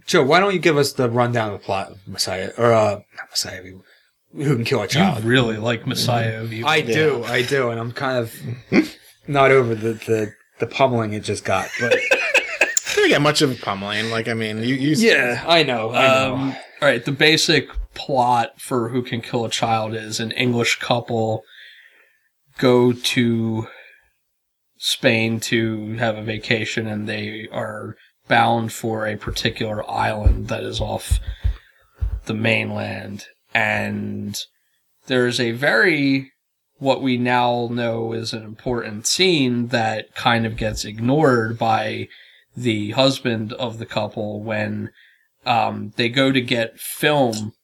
Joe, why don't you give us the rundown of the plot of Messiah or not Messiah of Evil? Who Can Kill a Child? You really like Messiah of Evil? I do, and I'm kind of not over the pummeling it just got. But I didn't get much of a pummeling. Like I mean, you. Yeah, I know. All right, the basic plot for Who Can Kill a Child is an English couple go to Spain to have a vacation, and they are bound for a particular island that is off the mainland. And there's a very, what we now know is an important scene that kind of gets ignored by the husband of the couple when they go to get film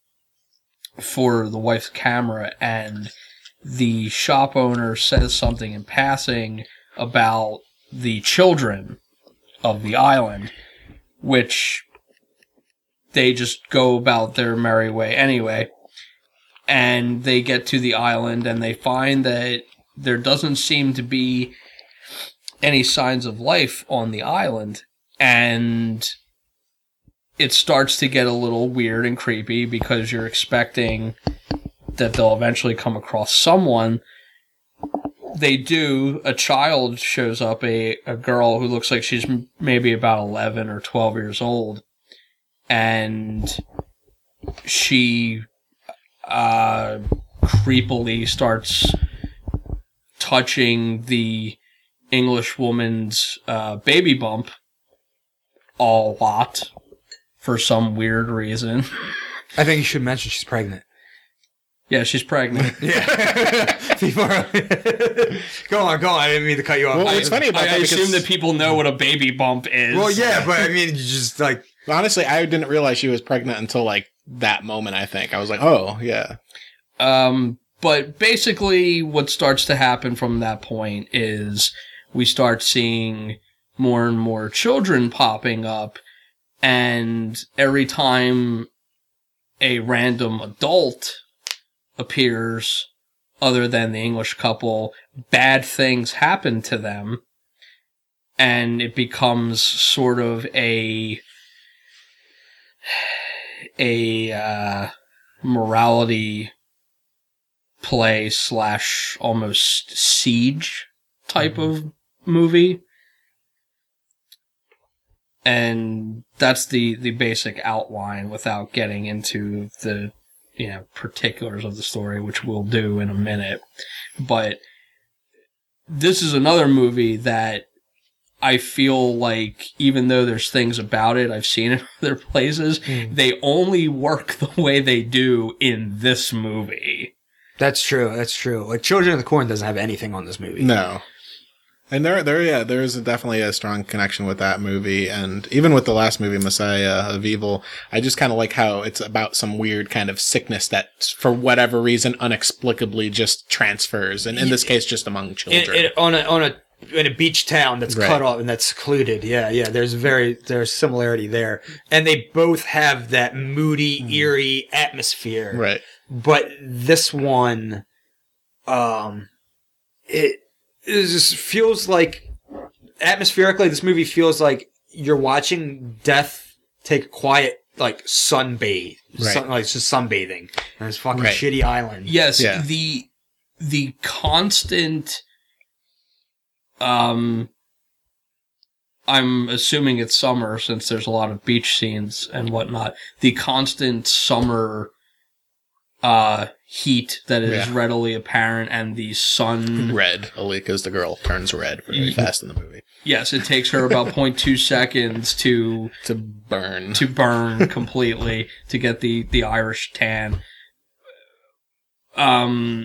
for the wife's camera, and the shop owner says something in passing about the children of the island, which they just go about their merry way anyway. And they get to the island and they find that there doesn't seem to be any signs of life on the island, and it starts to get a little weird and creepy because you're expecting that they'll eventually come across someone. They do. A child shows up, a girl who looks like she's maybe about 11 or 12 years old, and she creepily starts touching the English woman's baby bump a lot. For some weird reason. I think you should mention she's pregnant. Yeah, she's pregnant. Yeah. People are... Go on. I didn't mean to cut you off. Well, it's funny about that because... I assume that people know what a baby bump is. Well, yeah, but I mean, you just like... Honestly, I didn't realize she was pregnant until like that moment, I think. I was like, oh, yeah. But basically what starts to happen from that point is we start seeing more and more children popping up. And every time a random adult appears, other than the English couple, bad things happen to them. And it becomes sort of a morality play slash almost siege type of movie. And that's the basic outline without getting into the, you know, particulars of the story, which we'll do in a minute. But this is another movie that I feel like, even though there's things about it I've seen in other places, they only work the way they do in this movie. That's true. That's true. Like, Children of the Corn doesn't have anything on this movie. No. And there is definitely a strong connection with that movie, and even with the last movie, Messiah of Evil. I just kind of like how it's about some weird kind of sickness that, for whatever reason, inexplicably just transfers, and in this case, just among children. In a beach town that's cut off and that's secluded. Yeah. There's similarity there, and they both have that moody, eerie atmosphere. Right. But this one, it just feels like, atmospherically, this movie feels like you're watching death take a quiet, like, sunbathe. Right. It's just sunbathing on this fucking shitty island. Yes, yeah. The constant, I'm assuming it's summer since there's a lot of beach scenes and whatnot, the constant summer heat that is readily apparent, and the sun red. Alika's the girl turns red very fast in the movie. Yes, it takes her about 0.2 seconds to burn completely to get the Irish tan. But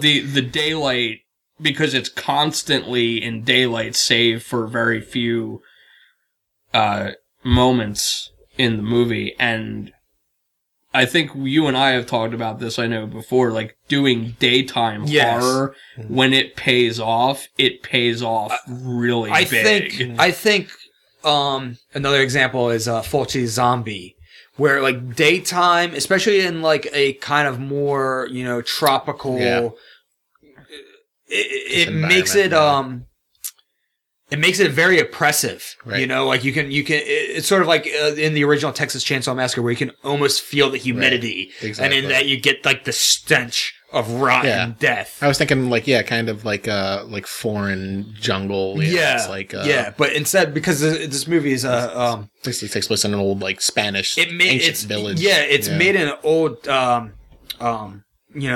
the daylight, because it's constantly in daylight, save for very few moments in the movie, and I think you and I have talked about this, I know, before, like, doing daytime horror, when it pays off really big. I think another example is Fulci's Zombie, where, like, daytime, especially in, like, a kind of more, you know, tropical, it makes it very oppressive, you know, like you can, it's sort of like in the original Texas Chainsaw Massacre, where you can almost feel the humidity, exactly. And in that you get, like, the stench of rotten death. I was thinking, like, kind of like foreign jungle. It's like, but instead, because this movie is it takes place in an old, like, Spanish ancient village. Yeah, it's made in an old, you know,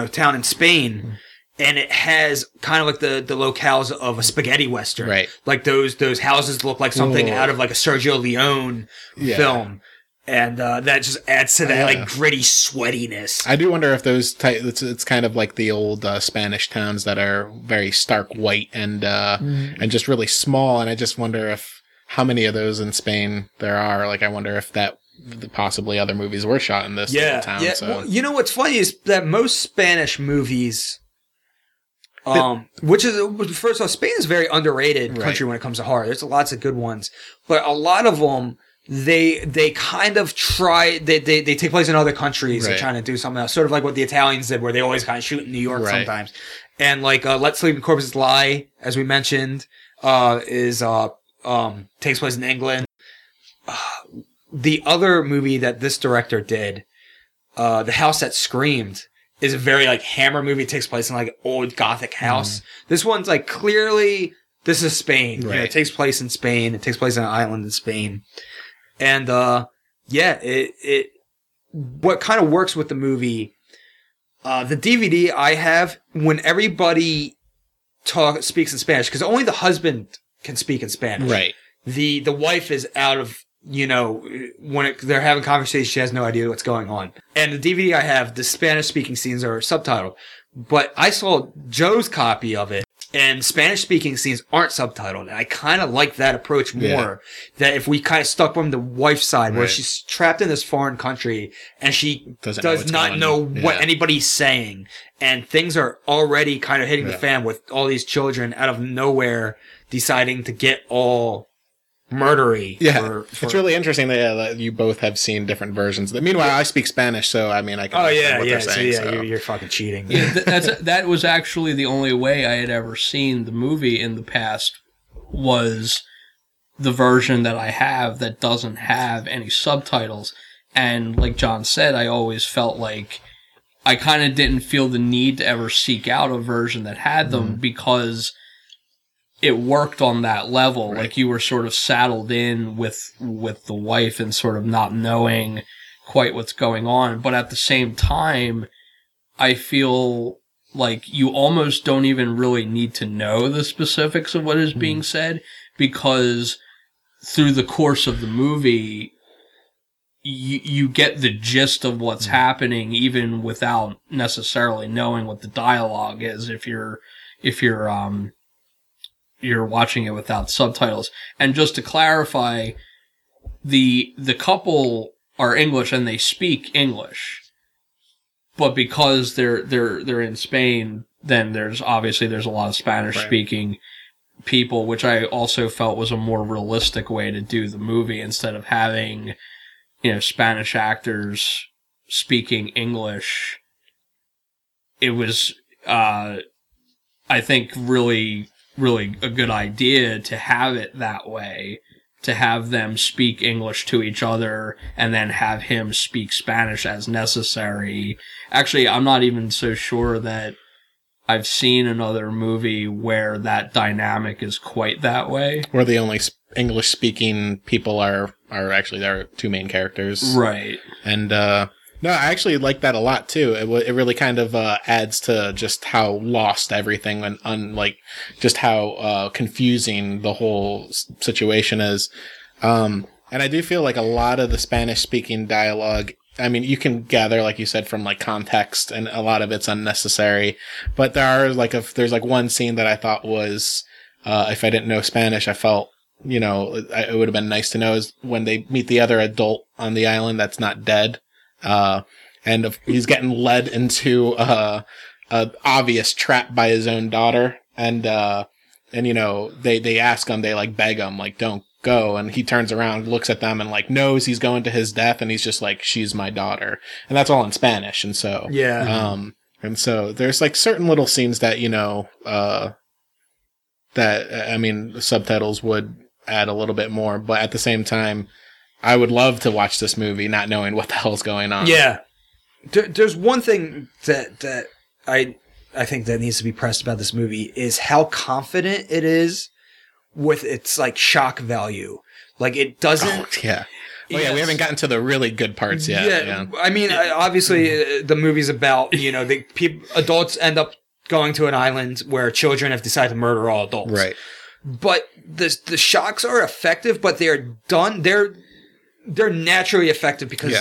town in Spain. And it has kind of like the locales of a spaghetti western. Right. Like those houses look like something out of, like, a Sergio Leone film. And that just adds to that, like, gritty sweatiness. I do wonder if those it's kind of like the old Spanish towns that are very stark white and just really small. And I just wonder if how many of those in Spain there are. Like, I wonder if that possibly other movies were shot in this little town. Yeah. So. Well, you know what's funny is that most Spanish movies, which is, first off, Spain is a very underrated country when it comes to horror. There's lots of good ones, but a lot of them, they kind of try, they take place in other countries and trying to do something else. Sort of like what the Italians did, where they always kind of shoot in New York sometimes. And, like, Let Sleeping Corpses Lie, as we mentioned, takes place in England. The other movie that this director did, The House That Screamed, is a very, like, Hammer movie. It takes place in, like, old Gothic house. This one's, like, clearly this is Spain. Right. You know, it takes place in Spain. It takes place on an island in Spain. And, what kind of works with the movie, the DVD I have, when everybody speaks in Spanish, because only the husband can speak in Spanish. Right. The wife is out of, you know, when they're having conversations, she has no idea what's going on. And the DVD I have, the Spanish-speaking scenes are subtitled. But I saw Joe's copy of it, and Spanish-speaking scenes aren't subtitled. And I kind of like that approach more, that if we kind of stuck on the wife's side, where she's trapped in this foreign country, and she does not know what anybody's saying, and things are already kind of hitting the fan with all these children out of nowhere deciding to get all murdery. Yeah, it's really interesting that you both have seen different versions. Meanwhile, I speak Spanish, so I mean, I can understand what they're saying. So you're fucking cheating. Yeah, that was actually the only way I had ever seen the movie in the past, was the version that I have that doesn't have any subtitles. And like John said, I always felt like I kind of didn't feel the need to ever seek out a version that had them because it worked on that level. Right. Like you were sort of saddled in with the wife and sort of not knowing quite what's going on. But at the same time, I feel like you almost don't even really need to know the specifics of what is being said, because through the course of the movie, you get the gist of what's happening, even without necessarily knowing what the dialogue is. If you're watching it without subtitles. And just to clarify, the couple are English and they speak English, but because they're in Spain, then there's a lot of Spanish speaking people, which I also felt was a more realistic way to do the movie instead of having, you know, Spanish actors speaking English. It was, I think, really a good idea to have it that way, to have them speak English to each other and then have him speak Spanish as necessary. Actually, I'm not even so sure that I've seen another movie where that dynamic is quite that way, where the only English-speaking people are actually their two main characters. Right. And, no, I actually like that a lot, too. It really kind of adds to just how lost everything and, just how confusing the whole situation is. And I do feel like a lot of the Spanish-speaking dialogue, I mean, you can gather, like you said, from, like, context, and a lot of it's unnecessary. But there's one scene that I thought was, if I didn't know Spanish, I felt, you know, it would have been nice to know, is when they meet the other adult on the island that's not dead. And he's getting led into an obvious trap by his own daughter, and you know, they ask him, they like beg him, like, don't go, and he turns around, looks at them, and like knows he's going to his death, and he's just like, she's my daughter, and that's all in Spanish, and so yeah, and so there's like certain little scenes that, you know, that I mean, subtitles would add a little bit more, but at the same time, I would love to watch this movie not knowing what the hell's going on. Yeah. There's one thing that I think that needs to be pressed about this movie is how confident it is with its like shock value. Like it doesn't... Oh, yeah. Well, yeah, we haven't gotten to the really good parts yet. Yeah. I mean, obviously the movie's about, you know, adults end up going to an island where children have decided to murder all adults. Right. But the shocks are effective, but they're done... They're naturally effective because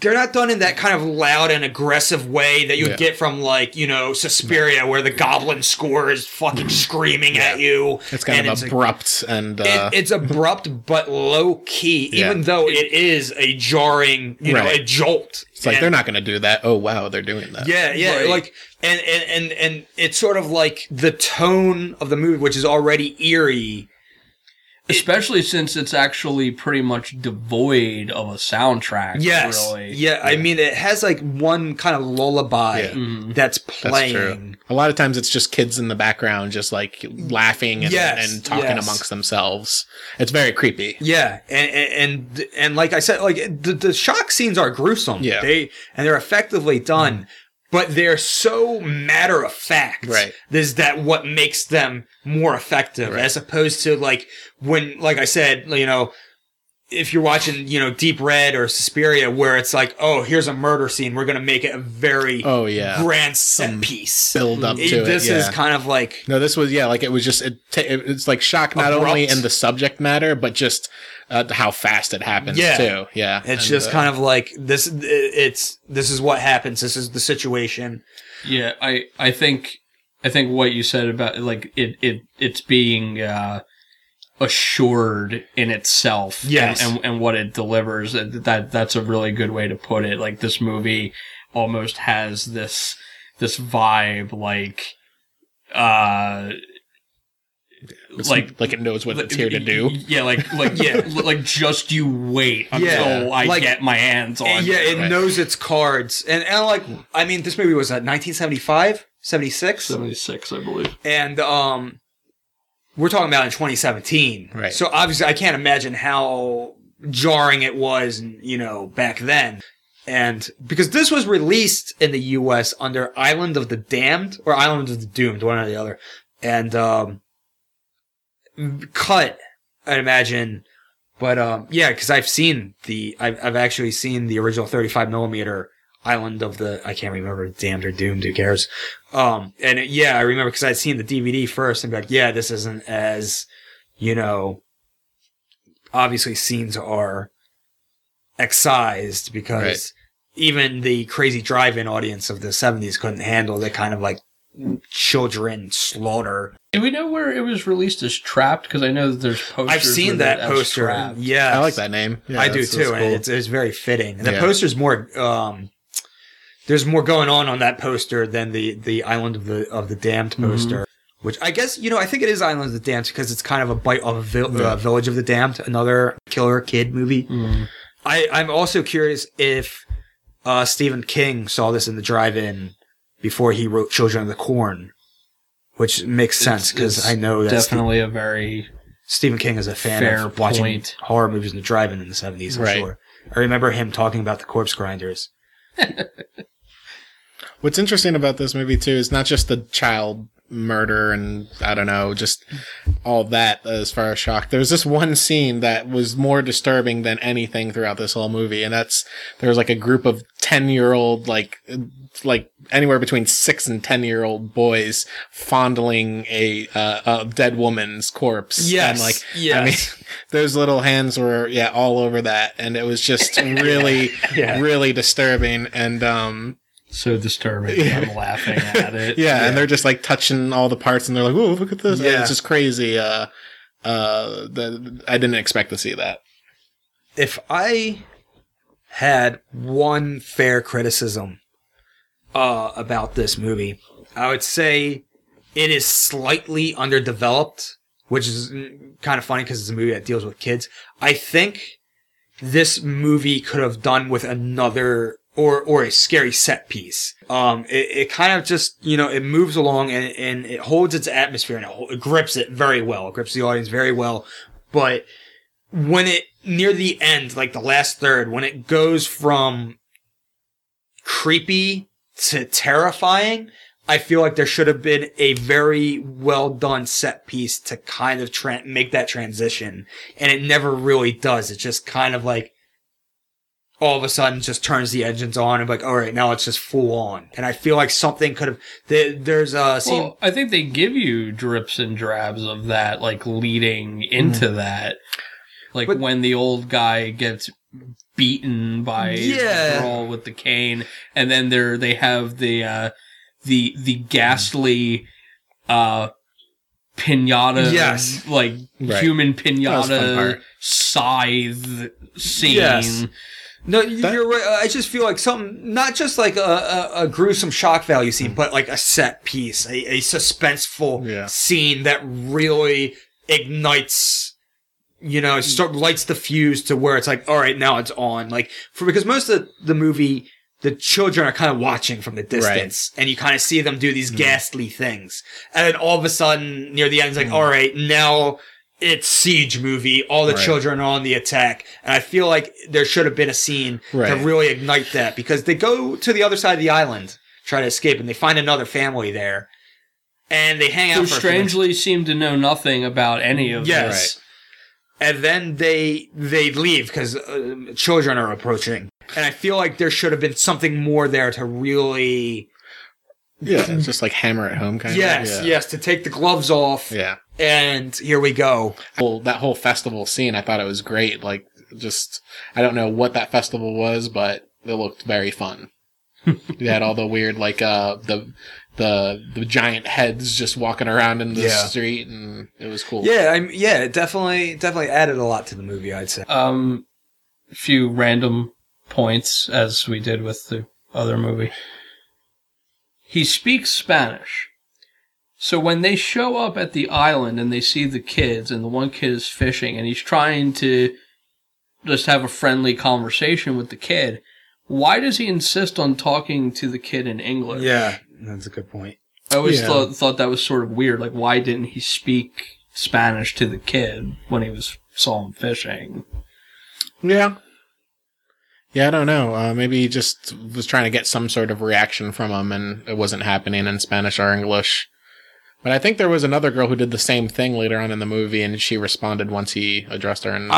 they're not done in that kind of loud and aggressive way that you would get from, like, you know, Suspiria, where the goblin score is fucking screaming at you. It's kind of abrupt. It's abrupt, but low-key, even though it is a jarring, you know, a jolt. It's like, they're not going to do that. Oh, wow, they're doing that. Yeah, right. Like... And it's sort of like the tone of the movie, which is already eerie... Especially since it's actually pretty much devoid of a soundtrack. Yes. Really. Yeah. I mean, it has like one kind of lullaby that's playing. That's true. A lot of times it's just kids in the background just like laughing and talking amongst themselves. It's very creepy. Yeah. And like I said, like the shock scenes are gruesome. Yeah. They're effectively done, but they're so matter of fact. Right. Is that what makes them more effective as opposed to like, when, like I said, you know, if you're watching, you know, Deep Red or Suspiria, where it's like, oh, here's a murder scene, we're going to make it a very grand set piece. Build up to it. This is kind of like... No, this was, like it was just, it's like shock not only in the subject matter, but just how fast it happens too. Yeah. It's just kind of like, this is what happens, this is the situation. Yeah, I think what you said about, like, it's being... assured in itself and what it delivers, that's a really good way to put it. Like, this movie almost has this vibe, like it's like it knows what it's here to do. Yeah, like like just you wait until I like, get my hands on it. Yeah, it knows its cards. And like, I mean, this movie was 1975, 76? 76, I believe. And we're talking about in 2017. Right. So obviously I can't imagine how jarring it was, you know, back then. And because this was released in the U.S. under Island of the Damned or Island of the Doomed, one or the other, and cut, I'd imagine. But yeah, because I've actually seen the original 35mm Island of the, I can't remember, Damned or Doomed, who cares? And yeah, I remember because I'd seen the DVD first and be like, yeah, this isn't as, you know, obviously scenes are excised because even the crazy drive-in audience of the 70s couldn't handle the kind of like children slaughter. Do we know where it was released as Trapped? Because I know that there's posters. I've seen that poster. Yeah, I like that name. Yeah, I do too. Cool. And it's very fitting. And the poster's more. There's more going on that poster than the Island of the Damned poster. Mm-hmm. Which I guess, you know, I think it is Island of the Damned because it's kind of a bite off of Village of the Damned, another killer kid movie. Mm. I'm also curious if Stephen King saw this in the drive-in before he wrote Children of the Corn, which makes sense because I know that's definitely a very Stephen King is a fan of watching horror movies in the drive-in in the 70s, I'm sure. I remember him talking about the Corpse Grinders. What's interesting about this movie, too, is not just the child murder and I don't know, just all that as far as shock. There was this one scene that was more disturbing than anything throughout this whole movie, and that's there was like a group of 10-year-old like anywhere between 6 and 10-year-old boys fondling a dead woman's corpse. Yes, and like I mean, those little hands were all over that, and it was just really really disturbing and so disturbing. I'm laughing at it. Yeah, and they're just like touching all the parts, and they're like, "Ooh, look at this! It's just crazy." I didn't expect to see that. If I had one fair criticism about this movie, I would say it is slightly underdeveloped, which is kind of funny because it's a movie that deals with kids. I think this movie could have done with another. Or a scary set piece. It kind of just, you know, it moves along and it holds its atmosphere and it grips it very well. It grips the audience very well. But when it, near the end, like the last third, when it goes from creepy to terrifying, I feel like there should have been a very well done set piece to kind of make that transition. And it never really does. It's just kind of like, all of a sudden just turns the engines on and like, all right, now it's just full on. And I feel like something could have, there's a scene. Well, I think they give you drips and drabs of that, like leading into that. Like but, when the old guy gets beaten by the girl with the cane. And then they have the ghastly, pinata, like human pinata scythe scene. Yes. No, you're right. I just feel like something, not just like a gruesome shock value scene, but like a set piece, a suspenseful scene that really ignites, you know, lights the fuse to where it's like, all right, now it's on. Like, because most of the movie, the children are kind of watching from the distance, and you kind of see them do these ghastly things. And then all of a sudden, near the end, it's like, all right, now. It's siege movie. All the children are on the attack. And I feel like there should have been a scene to really ignite that because they go to the other side of the island, try to escape, and they find another family there. And they hang out for strangely seem to know nothing about any of this. Right. And then they leave because children are approaching. And I feel like there should have been something more there to really... Yeah, just like hammer it home kind of. Yes, to take the gloves off. Yeah. And here we go. Well, that whole festival scene, I thought it was great. Like, just, I don't know what that festival was, but it looked very fun. You had all the weird, like, the giant heads just walking around in the street, and it was cool. Yeah, it definitely added a lot to the movie, I'd say. A few random points, as we did with the other movie. He speaks Spanish. So when they show up at the island and they see the kids and the one kid is fishing and he's trying to just have a friendly conversation with the kid, why does he insist on talking to the kid in English? Yeah, that's a good point. I always thought that was sort of weird. Like, why didn't he speak Spanish to the kid when he saw him fishing? Yeah. Yeah, I don't know. Maybe he just was trying to get some sort of reaction from him, and it wasn't happening in Spanish or English. But I think there was another girl who did the same thing later on in the movie, and she responded once he addressed her in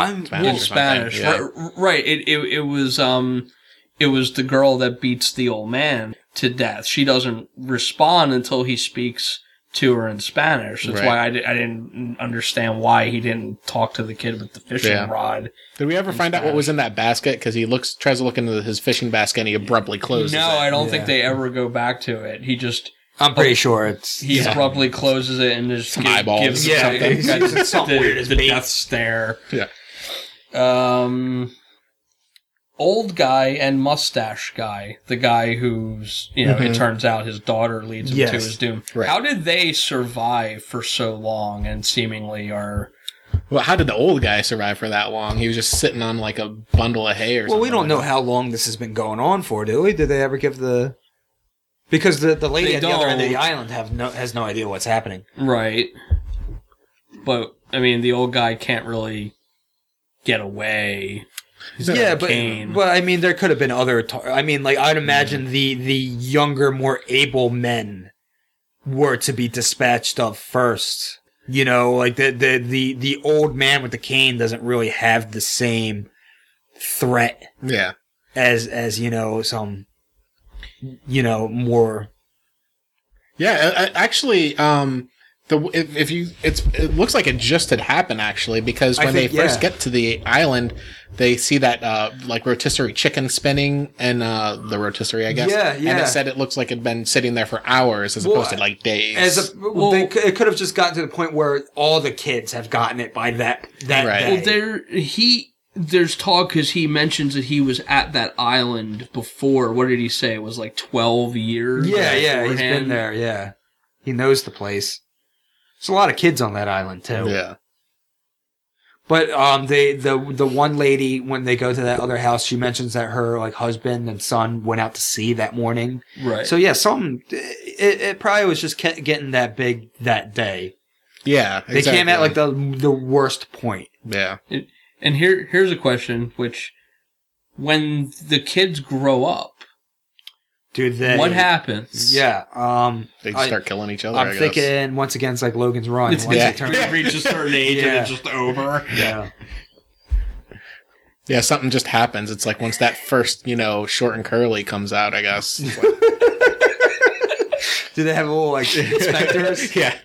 Spanish. Yeah. Right. It was the girl that beats the old man to death. She doesn't respond until he speaks to her in Spanish. That's right. Why I didn't understand why he didn't talk to the kid with the fishing rod. Did we ever find out what was in that basket? Because he tries to look into his fishing basket and he abruptly closes it. No, I don't think they ever go back to it. He just... I'm pretty sure it's... He abruptly closes it and just gives something. It's something weird as the death stare. Yeah. Old guy and mustache guy, the guy who's, it turns out his daughter leads him to his doom. Right. How did they survive for so long and seemingly are... Well, how did the old guy survive for that long? He was just sitting on like a bundle of hay or something. Well, we don't know how long this has been going on for, do we? Did they ever give the... Because the lady at the other end of the island has no idea what's happening. Right. But, I mean, the old guy can't really get away... Yeah, but I mean, there could have been other. I'd imagine the younger, more able men were to be dispatched of first. You know, like the old man with the cane doesn't really have the same threat. Yeah, as you know, some more. Yeah, actually. It looks like it just had happened actually, because when they first get to the island, they see that rotisserie chicken spinning and the rotisserie, I guess. Yeah, yeah. And it said it looks like it'd been sitting there for hours as opposed to like days. It could have just gotten to the point where all the kids have gotten it by that day. Well, there's talk because he mentions that he was at that island before. What did he say? It was like 12 years. Yeah, he's been there. Yeah, he knows the place. There's a lot of kids on that island too. Yeah. But the one lady, when they go to that other house, she mentions that her husband and son went out to sea that morning. Right. So yeah, it probably was just getting that big that day. Yeah, exactly. They came at the worst point. Yeah. And here's a question, which when the kids grow up, what happens? Yeah. They start killing each other, I guess. I'm thinking, once again, it's like Logan's Run. Once they reach a certain age and it's just over. Yeah. Yeah, something just happens. It's like once that first, short and curly comes out, I guess. Do they have a little, inspectors? Yeah.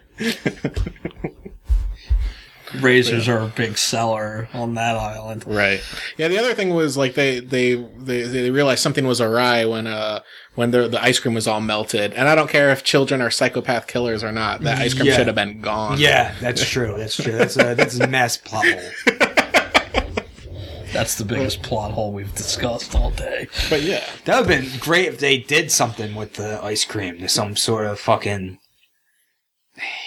Razors are a big seller on that island. Right. Yeah, the other thing was they realized something was awry when the ice cream was all melted. And I don't care if children are psychopath killers or not. That ice cream should have been gone. Yeah, that's true. That's true. That's a mass plot hole. That's the biggest plot hole we've discussed all day. But yeah. That would have been great if they did something with the ice cream. Some sort of fucking...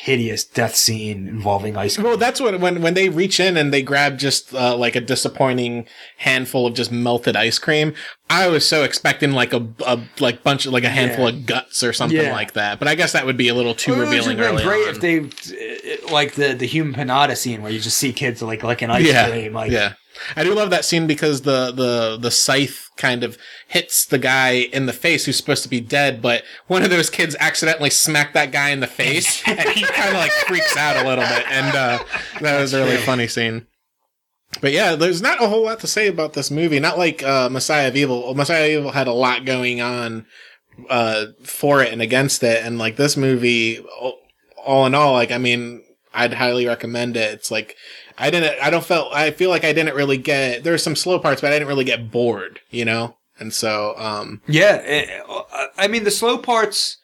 hideous death scene involving ice cream. Well, that's what when they reach in and they grab just a disappointing handful of just melted ice cream. I was so expecting a handful of guts or something like that. But I guess that would be a little too revealing. It would have been great if they the human panada scene where you just see kids licking ice cream. I do love that scene because the scythe kind of hits the guy in the face who's supposed to be dead, but one of those kids accidentally smacked that guy in the face, and he kind of freaks out a little bit, and that was a really funny scene. But yeah, there's not a whole lot to say about this movie, not like Messiah of Evil. Messiah of Evil had a lot going on for it and against it, and this movie, all in all, I'd highly recommend it. It's I feel like I didn't really get, there were some slow parts, but I didn't really get bored, And so, the slow parts,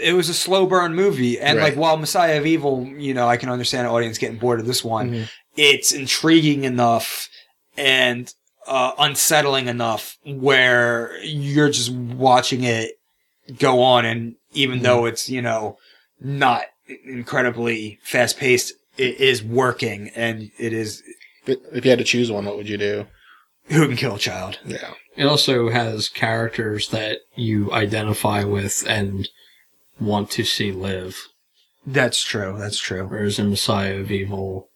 it was a slow burn movie. And while Messiah of Evil, I can understand an audience getting bored of this one. Mm-hmm. It's intriguing enough and, unsettling enough where you're just watching it go on. And even though it's, not incredibly fast paced, it is working, and it is... If you had to choose one, what would you do? Who Can Kill a Child. Yeah. It also has characters that you identify with and want to see live. That's true. Whereas in Messiah of Evil,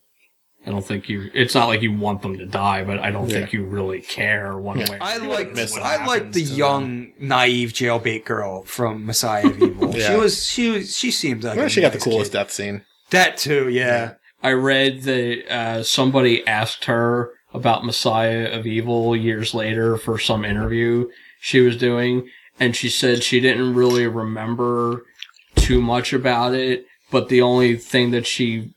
I don't think you. It's not like you want them to die, but I don't think you really care one way. I like the young, naive jailbait girl from Messiah of Evil. Yeah. She seems like. She got the coolest death scene. That too, yeah. I read that somebody asked her about Messiah of Evil years later for some interview she was doing, and she said she didn't really remember too much about it, but the only thing that she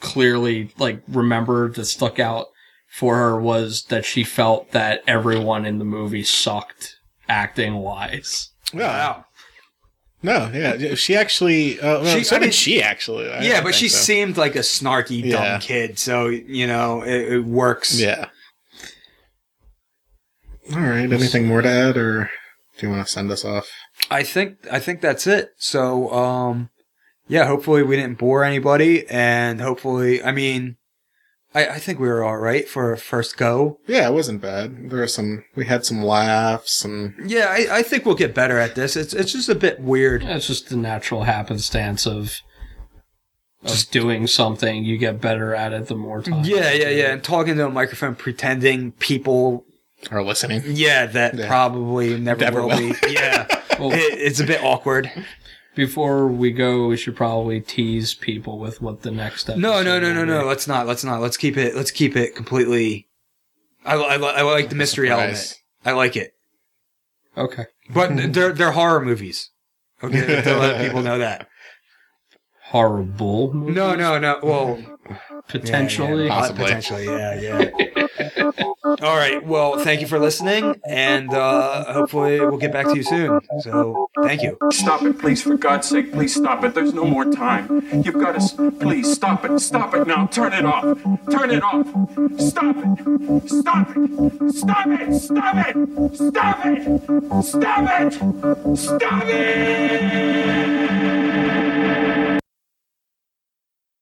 clearly remembered that stuck out for her was that she felt that everyone in the movie sucked acting-wise. Wow. No, yeah. She actually... She actually. She seemed like a snarky, dumb kid, so, it works. Yeah. All right. Anything more to add, or do you want to send us off? I think that's it. So, yeah, hopefully we didn't bore anybody, and hopefully, I think we were all right for a first go. Yeah, it wasn't bad. We had some laughs, and yeah, I think we'll get better at this. It's just a bit weird. Yeah, it's just the natural happenstance of doing something. You get better at it the more time. Yeah. And talking to a microphone, pretending people are listening. Yeah, probably never will be. Yeah, well, it's a bit awkward. Before we go, we should probably tease people with what the next episode. No. Let's not. Let's keep it completely. I like the mystery element. I like it. Okay, but they're horror movies. Okay, to let people know that. Horrible movies? No. Well, potentially, possibly. Yeah. All right. Well, thank you for listening, and hopefully we'll get back to you soon. So, thank you. Stop it, please. For God's sake, please stop it. There's no more time. You've got us. Please stop it. Stop it now. Turn it off. Turn it off. Stop it. Stop it. Stop it. Stop it. Stop it. Stop it. Stop it. Stop it.